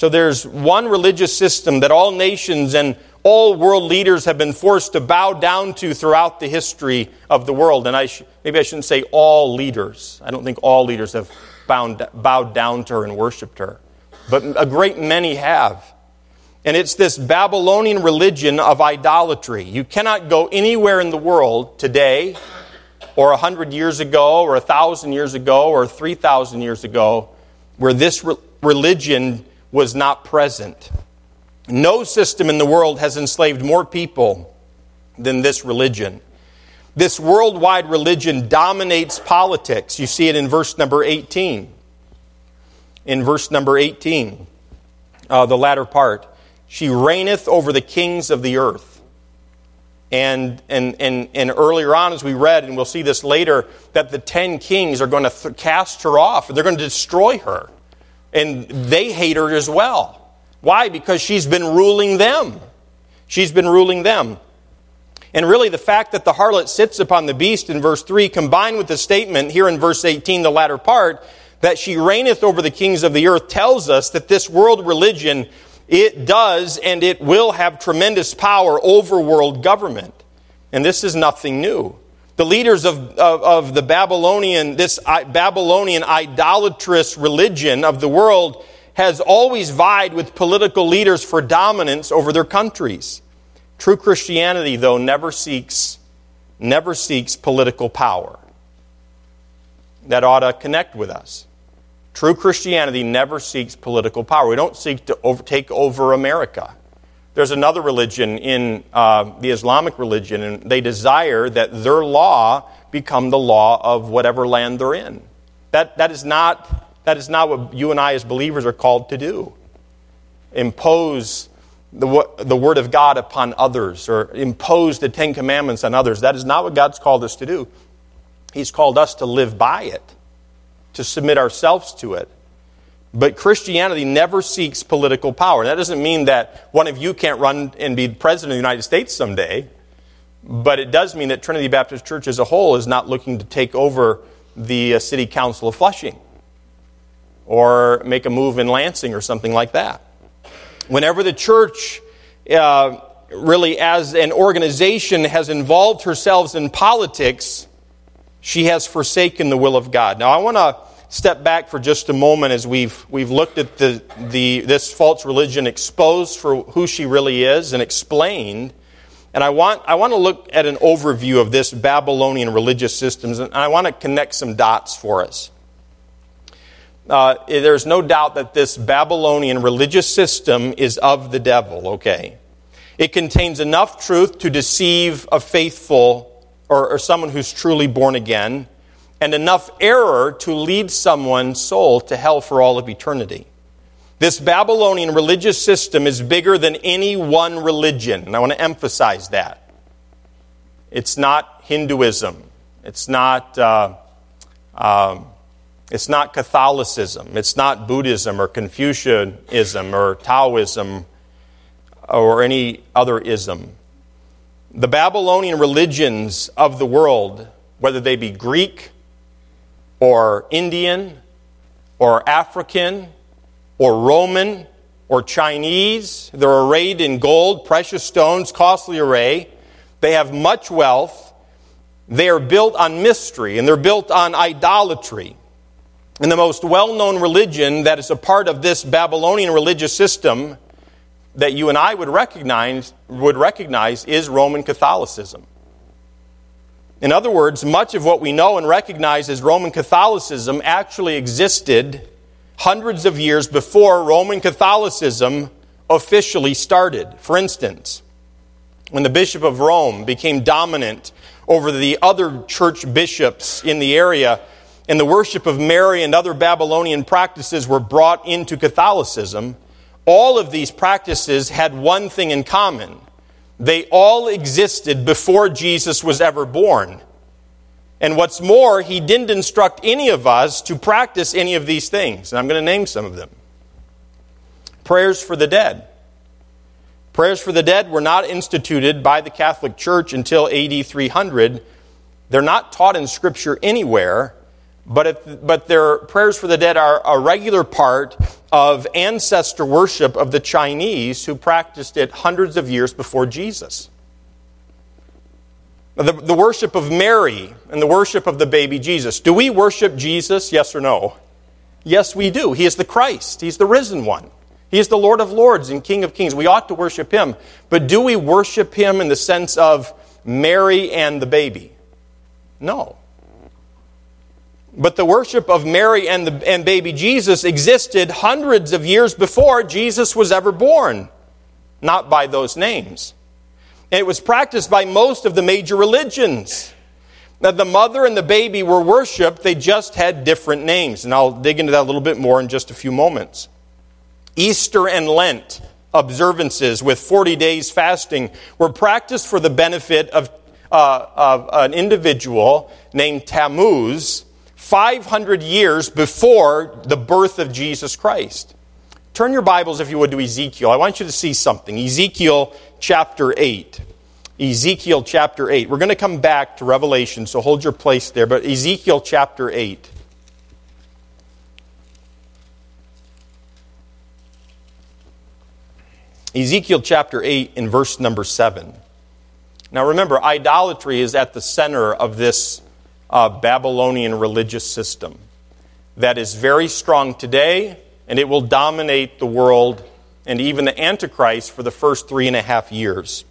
So there's one religious system that all nations and all world leaders have been forced to bow down to throughout the history of the world. And I sh- maybe I shouldn't say all leaders. I don't think all leaders have bound, bowed down to her and worshipped her. But a great many have. And it's this Babylonian religion of idolatry. You cannot go anywhere in the world today, or a hundred years ago, or a thousand years ago, or three thousand years ago, where this re- religion was not present. No system in the world has enslaved more people than this religion. This worldwide religion dominates politics. You see it in verse number eighteen. In verse number eighteen, uh, the latter part, "She reigneth over the kings of the earth." And, and and and earlier on, as we read, and we'll see this later, that the ten kings are going to th- cast her off. They're going to destroy her. And they hate her as well. Why? Because she's been ruling them. She's been ruling them. And really the fact that the harlot sits upon the beast in verse three, combined with the statement here in verse eighteen, the latter part, that she reigneth over the kings of the earth, tells us that this world religion, it does and it will have tremendous power over world government. And this is nothing new. The leaders of, of, of the Babylonian, this Babylonian idolatrous religion of the world has always vied with political leaders for dominance over their countries. True Christianity, though, never seeks, never seeks political power. That ought to connect with us. True Christianity never seeks political power. We don't seek to over, take over America. There's another religion in uh, the Islamic religion, and they desire that their law become the law of whatever land they're in. That that is not that is not what you and I as believers are called to do. Impose the the word of God upon others, or impose the Ten Commandments on others. That is not what God's called us to do. He's called us to live by it, to submit ourselves to it. But Christianity never seeks political power. That doesn't mean that one of you can't run and be president of the United States someday, but it does mean that Trinity Baptist Church as a whole is not looking to take over the city council of Flushing or make a move in Lansing or something like that. Whenever the church uh, really as an organization has involved herself in politics, she has forsaken the will of God. Now, I want to step back for just a moment as we've we've looked at the the this false religion exposed for who she really is and explained. And I want I want to look at an overview of this Babylonian religious systems, and I want to connect some dots for us. Uh, there's no doubt that this Babylonian religious system is of the devil, okay? It contains enough truth to deceive a faithful or, or someone who's truly born again, and enough error to lead someone's soul to hell for all of eternity. This Babylonian religious system is bigger than any one religion, and I want to emphasize that. It's not Hinduism. It's not... Uh, um, It's not Catholicism. It's not Buddhism or Confucianism or Taoism or any other ism. The Babylonian religions of the world, whether they be Greek or Indian or African or Roman or Chinese, they're arrayed in gold, precious stones, costly array. They have much wealth. They are built on mystery, and they're built on idolatry. And the most well-known religion that is a part of this Babylonian religious system that you and I would recognize would recognize is Roman Catholicism. In other words, much of what we know and recognize as Roman Catholicism actually existed hundreds of years before Roman Catholicism officially started. For instance, when the Bishop of Rome became dominant over the other church bishops in the area, and the worship of Mary and other Babylonian practices were brought into Catholicism, all of these practices had one thing in common. They all existed before Jesus was ever born. And what's more, he didn't instruct any of us to practice any of these things. And I'm going to name some of them. Prayers for the dead. Prayers for the dead were not instituted by the Catholic Church until A D three hundred. They're not taught in Scripture anywhere. But if, but their prayers for the dead are a regular part of ancestor worship of the Chinese, who practiced it hundreds of years before Jesus. The, the worship of Mary and the worship of the baby Jesus. Do we worship Jesus? Yes or no? Yes, we do. He is the Christ. He's the risen one. He is the Lord of lords and King of kings. We ought to worship him. But do we worship him in the sense of Mary and the baby? No. But the worship of Mary and the, and baby Jesus existed hundreds of years before Jesus was ever born, not by those names. And it was practiced by most of the major religions. Now, the mother and the baby were worshipped, they just had different names. And I'll dig into that a little bit more in just a few moments. Easter and Lent observances with forty days fasting were practiced for the benefit of, uh, of an individual named Tammuz, five hundred years before the birth of Jesus Christ. Turn your Bibles, if you would, to Ezekiel. I want you to see something. Ezekiel chapter eight. Ezekiel chapter eight. We're going to come back to Revelation, so hold your place there. But Ezekiel chapter eight. Ezekiel chapter eight in verse number seven. Now remember, idolatry is at the center of this a Babylonian religious system that is very strong today, and it will dominate the world and even the Antichrist for the first three and a half years.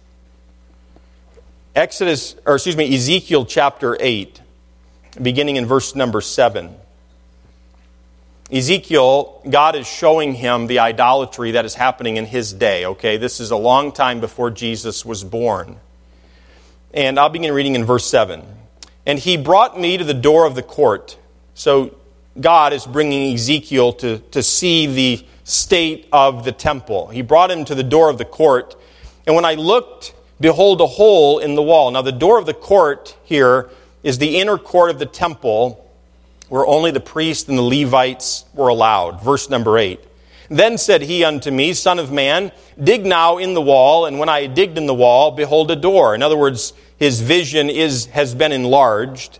Exodus, or excuse me, Ezekiel chapter eight, beginning in verse number seven. Ezekiel, God is showing him the idolatry that is happening in his day, okay? This is a long time before Jesus was born. And I'll begin reading in verse seven. And he brought me to the door of the court. So God is bringing Ezekiel to, to see the state of the temple. He brought him to the door of the court. And when I looked, behold, a hole in the wall. Now the door of the court here is the inner court of the temple, where only the priests and the Levites were allowed. Verse number eight. Then said he unto me, Son of man, dig now in the wall, and when I had digged in the wall, behold a door. In other words, his vision is has been enlarged.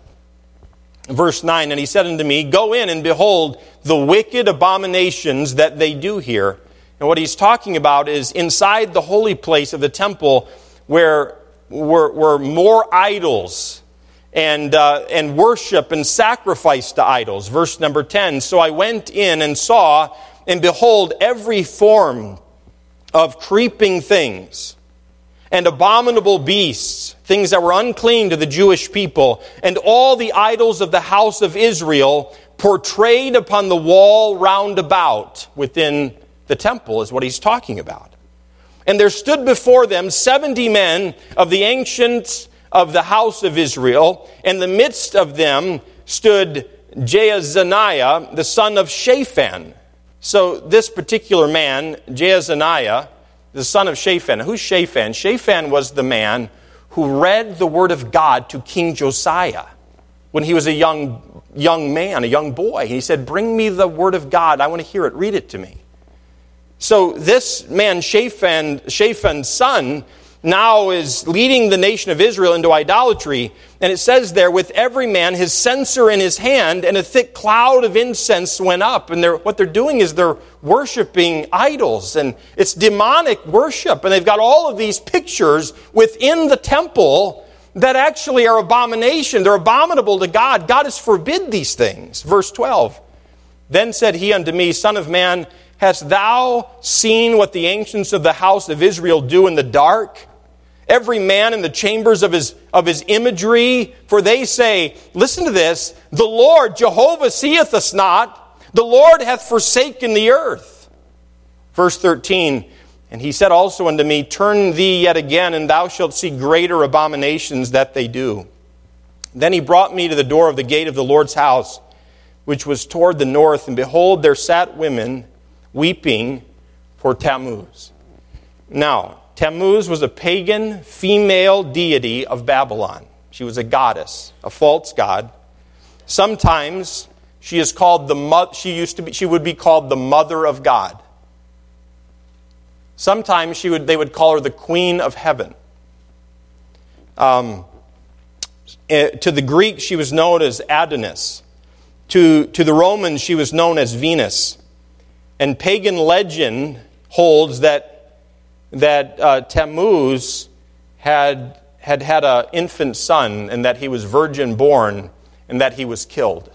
Verse nine, and he said unto me, Go in and behold the wicked abominations that they do here. And what he's talking about is inside the holy place of the temple where were, were more idols and uh, and worship and sacrifice to idols. Verse number ten, so I went in and saw, and behold, every form of creeping things, and abominable beasts, things that were unclean to the Jewish people, and all the idols of the house of Israel portrayed upon the wall round about within the temple is what he's talking about. And there stood before them seventy men of the ancients of the house of Israel, and in the midst of them stood Jaazaniah, the son of Shaphan. So this particular man, Jaazaniah, the son of Shaphan. Who's Shaphan? Shaphan was the man who read the word of God to King Josiah when he was a young, young man, a young boy. He said, bring me the word of God. I want to hear it. Read it to me. So this man, Shaphan, Shaphan's son, now is leading the nation of Israel into idolatry. And it says there, with every man his censer in his hand, and a thick cloud of incense went up. And they're, what they're doing is they're worshiping idols. And it's demonic worship. And they've got all of these pictures within the temple that actually are abomination. They're abominable to God. God has forbid these things. Verse twelve, then said he unto me, Son of man, hast thou seen what the ancients of the house of Israel do in the dark? Every man in the chambers of his of his imagery, for they say, listen to this, the Lord, Jehovah, seeth us not. The Lord hath forsaken the earth. Verse thirteen, and he said also unto me, turn thee yet again, and thou shalt see greater abominations that they do. Then he brought me to the door of the gate of the Lord's house, which was toward the north, and behold, there sat women weeping for Tammuz. Now, Tammuz was a pagan female deity of Babylon. She was a goddess, a false god. Sometimes she is called the mo- she used to be she would be called the mother of God. Sometimes she would they would call her the Queen of Heaven. Um, to the Greeks, she was known as Adonis. To to the Romans, she was known as Venus. And pagan legend holds that that uh, Tammuz had had had an infant son, and that he was virgin born, and that he was killed.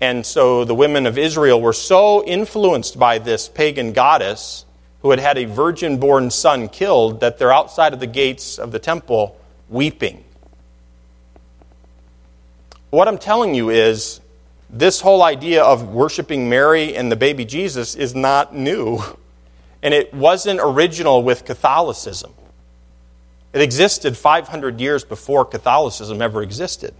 And so the women of Israel were so influenced by this pagan goddess who had had a virgin born son killed that they're outside of the gates of the temple weeping. What I'm telling you is, this whole idea of worshiping Mary and the baby Jesus is not new. And it wasn't original with Catholicism. It existed five hundred years before Catholicism ever existed.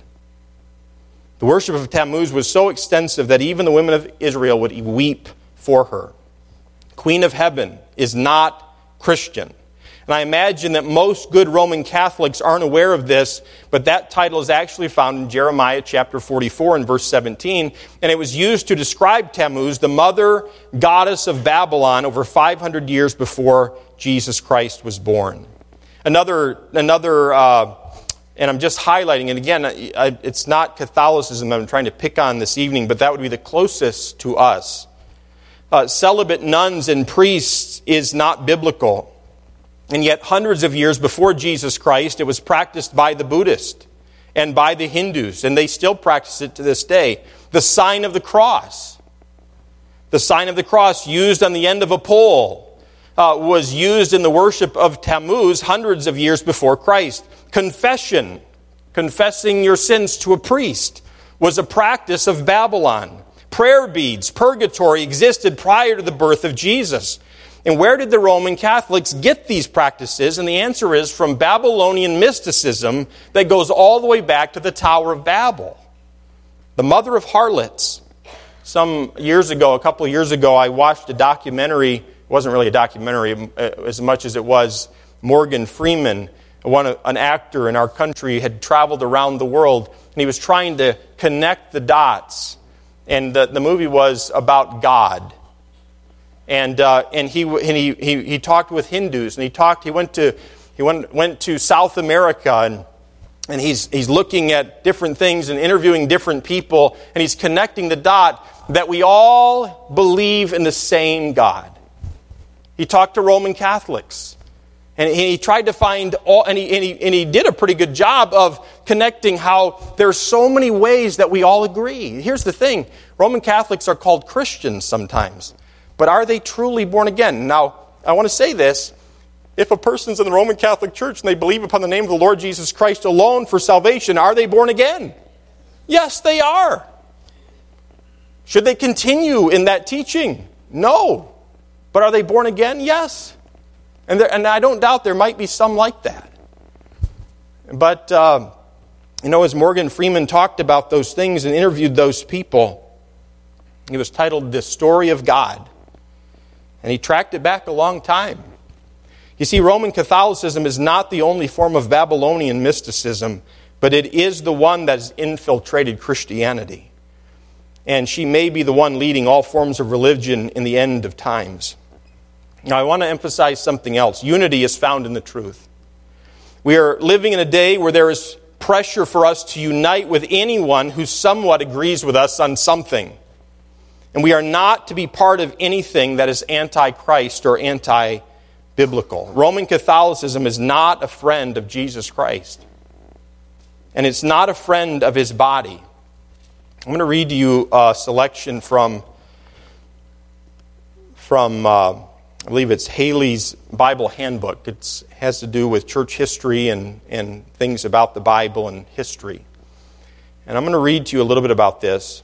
The worship of Tammuz was so extensive that even the women of Israel would weep for her. Queen of Heaven is not Christian. And I imagine that most good Roman Catholics aren't aware of this, but that title is actually found in Jeremiah chapter forty-four and verse seventeen, and it was used to describe Tammuz, the mother goddess of Babylon, over five hundred years before Jesus Christ was born. Another, another, uh, and I'm just highlighting, and again, I, it's not Catholicism I'm trying to pick on this evening, but that would be the closest to us. Uh, celibate nuns and priests is not biblical. And yet hundreds of years before Jesus Christ, it was practiced by the Buddhists and by the Hindus, and they still practice it to this day. The sign of the cross. The sign of the cross used on the end of a pole uh, was used in the worship of Tammuz hundreds of years before Christ. Confession, confessing your sins to a priest, was a practice of Babylon. Prayer beads, purgatory existed prior to the birth of Jesus. And where did the Roman Catholics get these practices? And the answer is from Babylonian mysticism that goes all the way back to the Tower of Babel, the mother of harlots. Some years ago, a couple of years ago, I watched a documentary. It wasn't really a documentary as much as it was Morgan Freeman, one, an actor in our country, had traveled around the world, and he was trying to connect the dots. And the, the movie was about God. And uh, and he and he, he he talked with Hindus, and he talked. He went to he went went to South America, and and he's he's looking at different things and interviewing different people, and he's connecting the dot that we all believe in the same God. He talked to Roman Catholics, and he tried to find all, and he and he and he did a pretty good job of connecting how there's so many ways that we all agree. Here's the thing: Roman Catholics are called Christians sometimes. But are they truly born again? Now, I want to say this. If a person's in the Roman Catholic Church and they believe upon the name of the Lord Jesus Christ alone for salvation, are they born again? Yes, they are. Should they continue in that teaching? No. But are they born again? Yes. And, there, and I don't doubt there might be some like that. But, um, you know, as Morgan Freeman talked about those things and interviewed those people, it was titled The Story of God. And he tracked it back a long time. You see, Roman Catholicism is not the only form of Babylonian mysticism, but it is the one that has infiltrated Christianity. And she may be the one leading all forms of religion in the end of times. Now, I want to emphasize something else. Unity is found in the truth. We are living in a day where there is pressure for us to unite with anyone who somewhat agrees with us on something. And we are not to be part of anything that is anti-Christ or anti-biblical. Roman Catholicism is not a friend of Jesus Christ. And it's not a friend of his body. I'm going to read to you a selection from, from uh, I believe it's Haley's Bible Handbook. It has to do with church history and, and things about the Bible and history. And I'm going to read to you a little bit about this.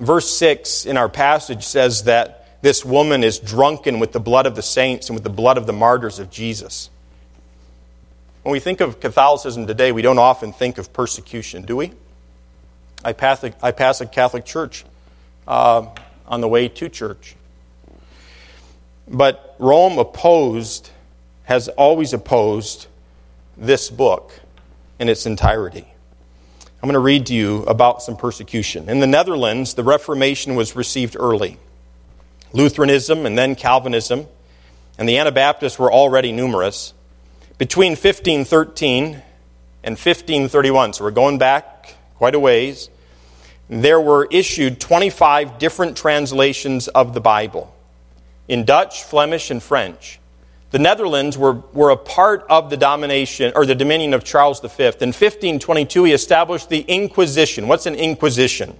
Verse six in our passage says that this woman is drunken with the blood of the saints and with the blood of the martyrs of Jesus. When we think of Catholicism today, we don't often think of persecution, do we? I pass a, I pass a Catholic church uh, on the way to church. But Rome opposed, has always opposed this book in its entirety. I'm going to read to you about some persecution. In the Netherlands, the Reformation was received early. Lutheranism and then Calvinism and the Anabaptists were already numerous. Between fifteen thirteen and fifteen thirty-one, so we're going back quite a ways, there were issued twenty-five different translations of the Bible in Dutch, Flemish, and French. The Netherlands were, were a part of the domination or the dominion of Charles the Fifth. In fifteen twenty-two, he established the Inquisition. What's an Inquisition?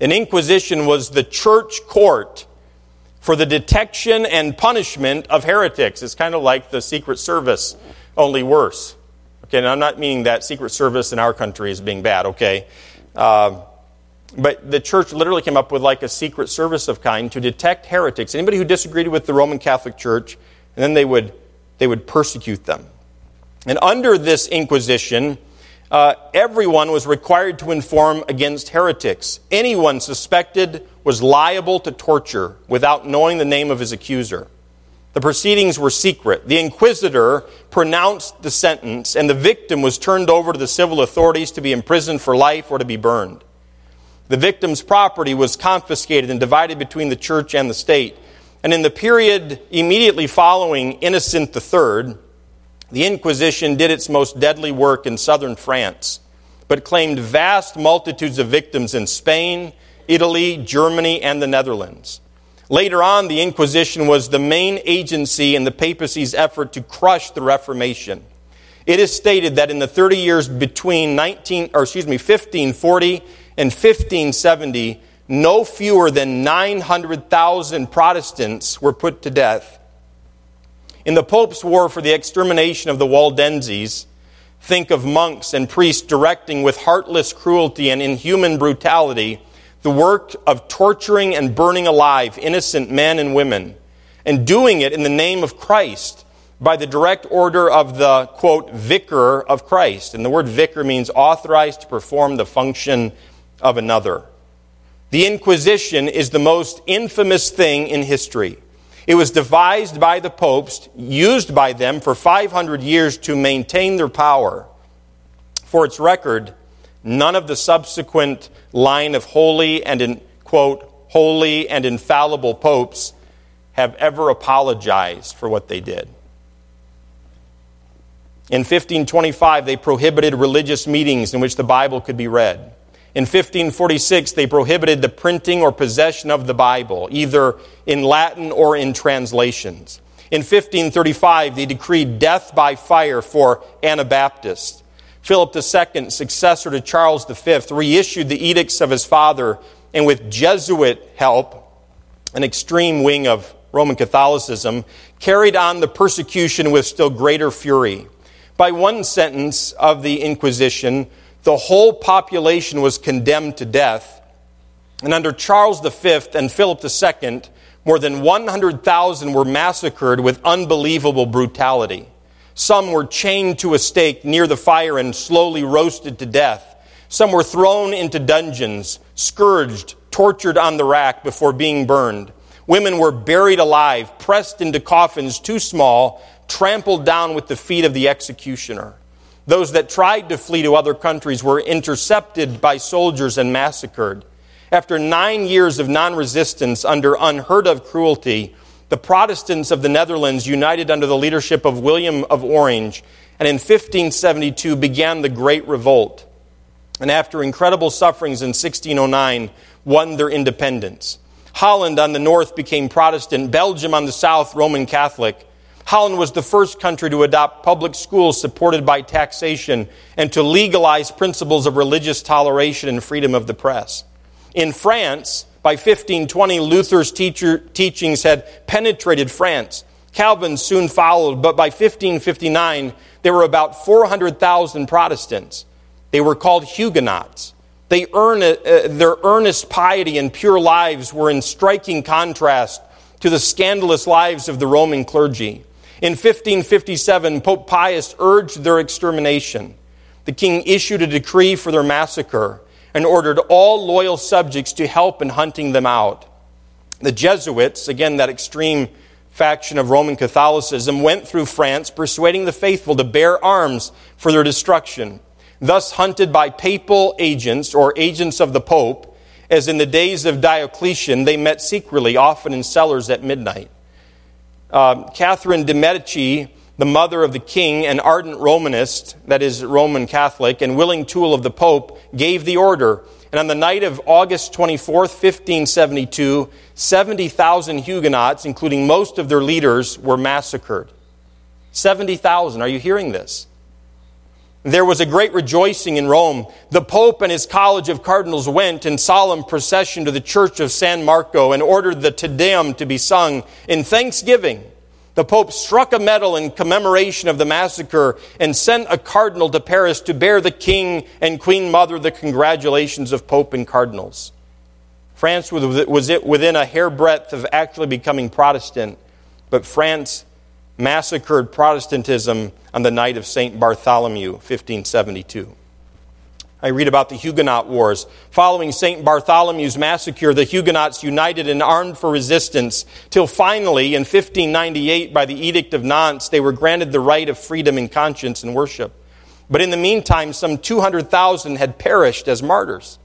An Inquisition was the church court for the detection and punishment of heretics. It's kind of like the Secret Service, only worse. Okay, and I'm not meaning that Secret Service in our country is being bad, okay? Uh, But the church literally came up with like a Secret Service of kind to detect heretics. Anybody who disagreed with the Roman Catholic Church. And then they would they would persecute them. And under this Inquisition, uh, everyone was required to inform against heretics. Anyone suspected was liable to torture without knowing the name of his accuser. The proceedings were secret. The inquisitor pronounced the sentence, and the victim was turned over to the civil authorities to be imprisoned for life or to be burned. The victim's property was confiscated and divided between the church and the state. And in the period immediately following Innocent the Third, the Inquisition did its most deadly work in southern France, but claimed vast multitudes of victims in Spain, Italy, Germany, and the Netherlands. Later on, the Inquisition was the main agency in the papacy's effort to crush the Reformation. It is stated that in the thirty years between nineteen, or excuse me, fifteen forty and fifteen seventy, no fewer than nine hundred thousand Protestants were put to death. In the Pope's war for the extermination of the Waldenses, think of monks and priests directing with heartless cruelty and inhuman brutality the work of torturing and burning alive innocent men and women, and doing it in the name of Christ by the direct order of the, quote, vicar of Christ. And the word vicar means authorized to perform the function of another. The Inquisition is the most infamous thing in history. It was devised by the popes, used by them for five hundred years to maintain their power. For its record, none of the subsequent line of holy and, in, quote, holy and infallible popes have ever apologized for what they did. In fifteen twenty-five, they prohibited religious meetings in which the Bible could be read. In fifteen forty-six, they prohibited the printing or possession of the Bible, either in Latin or in translations. In fifteen thirty-five, they decreed death by fire for Anabaptists. Philip the Second, successor to Charles the Fifth, reissued the edicts of his father, and with Jesuit help, an extreme wing of Roman Catholicism, carried on the persecution with still greater fury. By one sentence of the Inquisition, the whole population was condemned to death, and under Charles the Fifth and Philip the Second, more than one hundred thousand were massacred with unbelievable brutality. Some were chained to a stake near the fire and slowly roasted to death. Some were thrown into dungeons, scourged, tortured on the rack before being burned. Women were buried alive, pressed into coffins too small, trampled down with the feet of the executioner. Those that tried to flee to other countries were intercepted by soldiers and massacred. After nine years of non-resistance under unheard-of cruelty, the Protestants of the Netherlands united under the leadership of William of Orange, and in fifteen seventy-two began the Great Revolt, and after incredible sufferings in sixteen oh nine, won their independence. Holland on the north became Protestant, Belgium on the south Roman Catholic. Holland was the first country to adopt public schools supported by taxation and to legalize principles of religious toleration and freedom of the press. In France, by fifteen twenty, Luther's teacher, teachings had penetrated France. Calvin soon followed, but by fifteen fifty-nine, there were about four hundred thousand Protestants. They were called Huguenots. They earn, uh, their earnest piety and pure lives were in striking contrast to the scandalous lives of the Roman clergy. In fifteen fifty-seven, Pope Pius urged their extermination. The king issued a decree for their massacre and ordered all loyal subjects to help in hunting them out. The Jesuits, again that extreme faction of Roman Catholicism, went through France persuading the faithful to bear arms for their destruction. Thus hunted by papal agents or agents of the Pope, as in the days of Diocletian, they met secretly, often in cellars at midnight. Um, Catherine de' Medici, the mother of the king, an ardent Romanist, that is Roman Catholic, and willing tool of the Pope, gave the order. And on the night of August twenty-fourth, fifteen seventy-two, seventy thousand Huguenots, including most of their leaders, were massacred. seventy thousand. Are you hearing this? There was a great rejoicing in Rome. The Pope and his college of cardinals went in solemn procession to the church of San Marco and ordered the Te Deum to be sung in thanksgiving. The Pope struck a medal in commemoration of the massacre and sent a cardinal to Paris to bear the King and Queen Mother the congratulations of Pope and cardinals. France was within a hairbreadth of actually becoming Protestant, but France massacred Protestantism on the night of Saint Bartholomew, fifteen seventy-two. I read about the Huguenot Wars. Following Saint Bartholomew's massacre, the Huguenots united and armed for resistance, till finally, in fifteen ninety-eight, by the Edict of Nantes, they were granted the right of freedom in conscience and worship. But in the meantime, some two hundred thousand had perished as martyrs.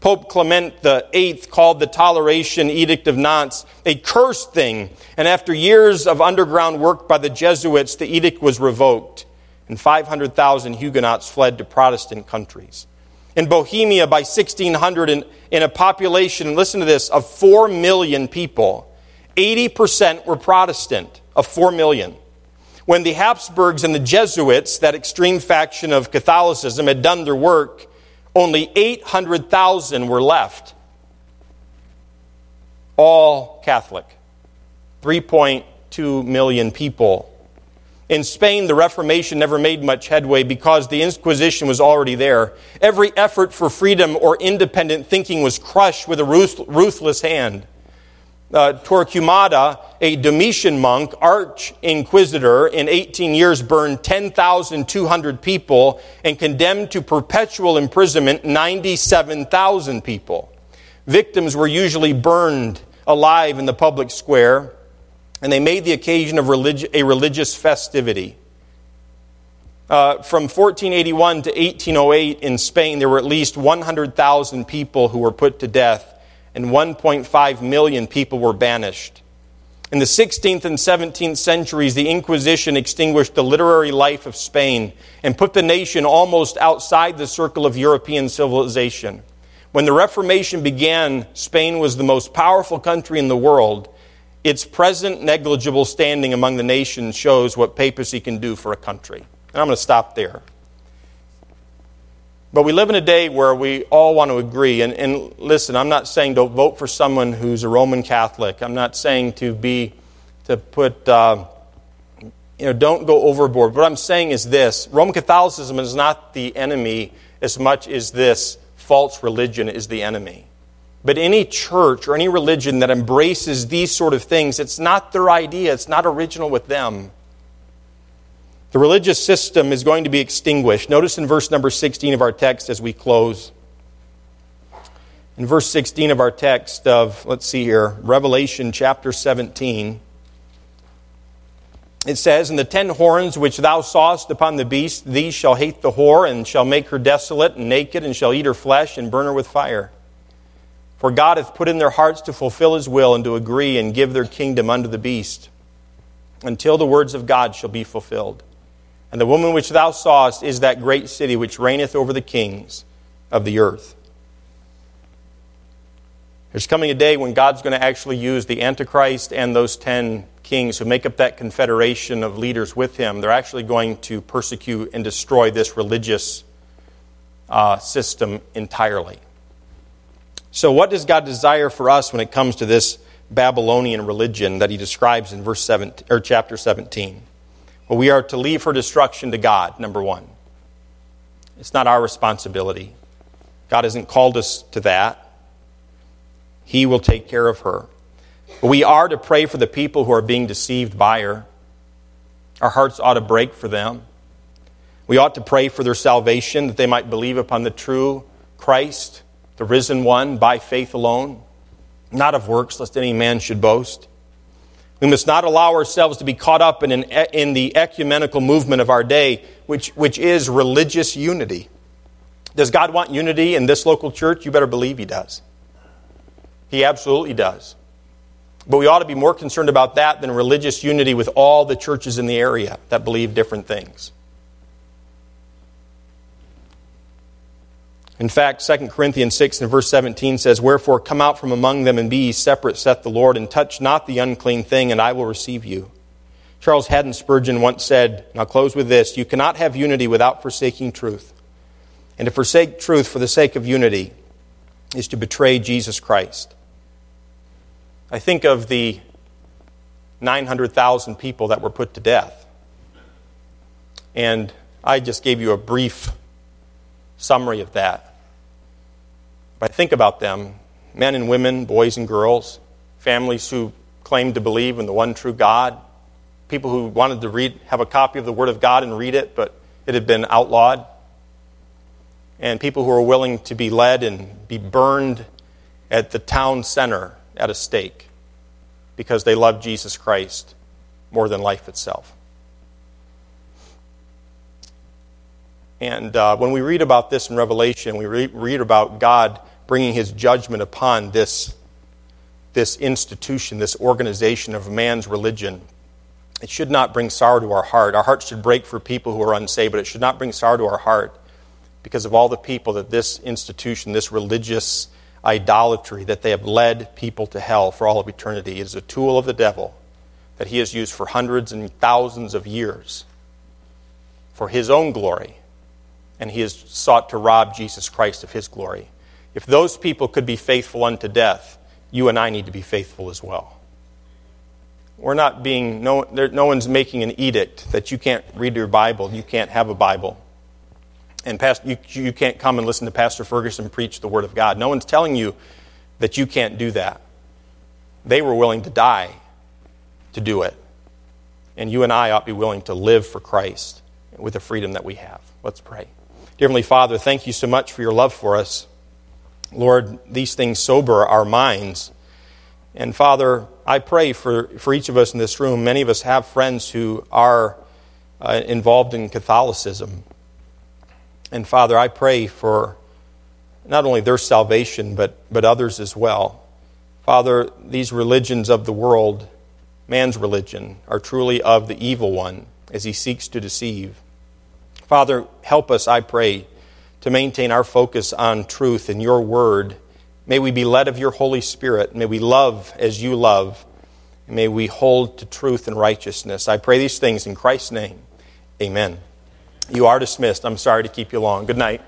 Pope Clement the Eighth called the Toleration Edict of Nantes a cursed thing, and after years of underground work by the Jesuits, the edict was revoked, and five hundred thousand Huguenots fled to Protestant countries. In Bohemia, by sixteen hundred, in, in a population, listen to this, of four million people, eighty percent were Protestant, of four million. When the Habsburgs and the Jesuits, that extreme faction of Catholicism, had done their work, only eight hundred thousand were left. all Catholic. three point two million people. In Spain, the Reformation never made much headway because the Inquisition was already there. Every effort for freedom or independent thinking was crushed with a ruth- ruthless hand. Uh, Torquemada, a Domitian monk, arch-inquisitor, in eighteen years burned ten thousand two hundred people and condemned to perpetual imprisonment ninety-seven thousand people. Victims were usually burned alive in the public square, and they made the occasion of relig- a religious festivity. Uh, from fourteen eighty-one to eighteen oh eight in Spain, there were at least one hundred thousand people who were put to death, and one point five million people were banished. In the sixteenth and seventeenth centuries, the Inquisition extinguished the literary life of Spain and put the nation almost outside the circle of European civilization. When the Reformation began, Spain was the most powerful country in the world. Its present negligible standing among the nations shows what papacy can do for a country. And I'm going to stop there. But we live in a day where we all want to agree. And, and listen, I'm not saying don't vote for someone who's a Roman Catholic. I'm not saying to be, to put, uh, you know, don't go overboard. What I'm saying is this. Roman Catholicism is not the enemy as much as this false religion is the enemy. But any church or any religion that embraces these sort of things, it's not their idea. It's not original with them. The religious system is going to be extinguished. Notice in verse number sixteen of our text as we close. In verse sixteen of our text of, let's see here, Revelation chapter seventeen. It says, "And the ten horns which thou sawest upon the beast, these shall hate the whore, and shall make her desolate and naked, and shall eat her flesh, and burn her with fire. For God hath put in their hearts to fulfill his will, and to agree, and give their kingdom unto the beast, until the words of God shall be fulfilled. And the woman which thou sawest is that great city which reigneth over the kings of the earth." There's coming a day when God's going to actually use the Antichrist and those ten kings who make up that confederation of leaders with him. They're actually going to persecute and destroy this religious uh, system entirely. So what does God desire for us when it comes to this Babylonian religion that he describes in verse seventeen, or chapter seventeen? Well, we are to leave her destruction to God, number one. It's not our responsibility. God hasn't called us to that. He will take care of her. But we are to pray for the people who are being deceived by her. Our hearts ought to break for them. We ought to pray for their salvation, that they might believe upon the true Christ, the risen one, by faith alone, not of works, lest any man should boast. We must not allow ourselves to be caught up in, an, in the ecumenical movement of our day, which, which is religious unity. Does God want unity in this local church? You better believe he does. He absolutely does. But we ought to be more concerned about that than religious unity with all the churches in the area that believe different things. In fact, Second Corinthians six and verse seventeen says, "Wherefore come out from among them, and be ye separate, saith the Lord, and touch not the unclean thing, and I will receive you." Charles Haddon Spurgeon once said, and I'll close with this, "You cannot have unity without forsaking truth. And to forsake truth for the sake of unity is to betray Jesus Christ." I think of the nine hundred thousand people that were put to death. And I just gave you a brief summary of that. But I think about them, men and women, boys and girls, families who claimed to believe in the one true God, people who wanted to read, have a copy of the Word of God and read it, but it had been outlawed, and people who were willing to be led and be burned at the town center at a stake because they loved Jesus Christ more than life itself. And uh, when we read about this in Revelation, we re- read about God bringing his judgment upon this, this institution, this organization of man's religion. It should not bring sorrow to our heart. Our hearts should break for people who are unsaved, but it should not bring sorrow to our heart because of all the people that this institution, this religious idolatry, that they have led people to hell for all of eternity. It is a tool of the devil that he has used for hundreds and thousands of years for his own glory. And he has sought to rob Jesus Christ of his glory. If those people could be faithful unto death, you and I need to be faithful as well. We're not being, no, there, no one's making an edict that you can't read your Bible, you can't have a Bible, and past, you, you can't come and listen to Pastor Ferguson preach the Word of God. No one's telling you that you can't do that. They were willing to die to do it. And you and I ought to be willing to live for Christ with the freedom that we have. Let's pray. Dear Heavenly Father, thank you so much for your love for us. Lord, these things sober our minds. And Father, I pray for, for each of us in this room. Many of us have friends who are uh, involved in Catholicism. And Father, I pray for not only their salvation, but, but others as well. Father, these religions of the world, man's religion, are truly of the evil one as he seeks to deceive. Father, help us, I pray, to maintain our focus on truth and your word. May we be led of your Holy Spirit. May we love as you love. And may we hold to truth and righteousness. I pray these things in Christ's name. Amen. You are dismissed. I'm sorry to keep you long. Good night.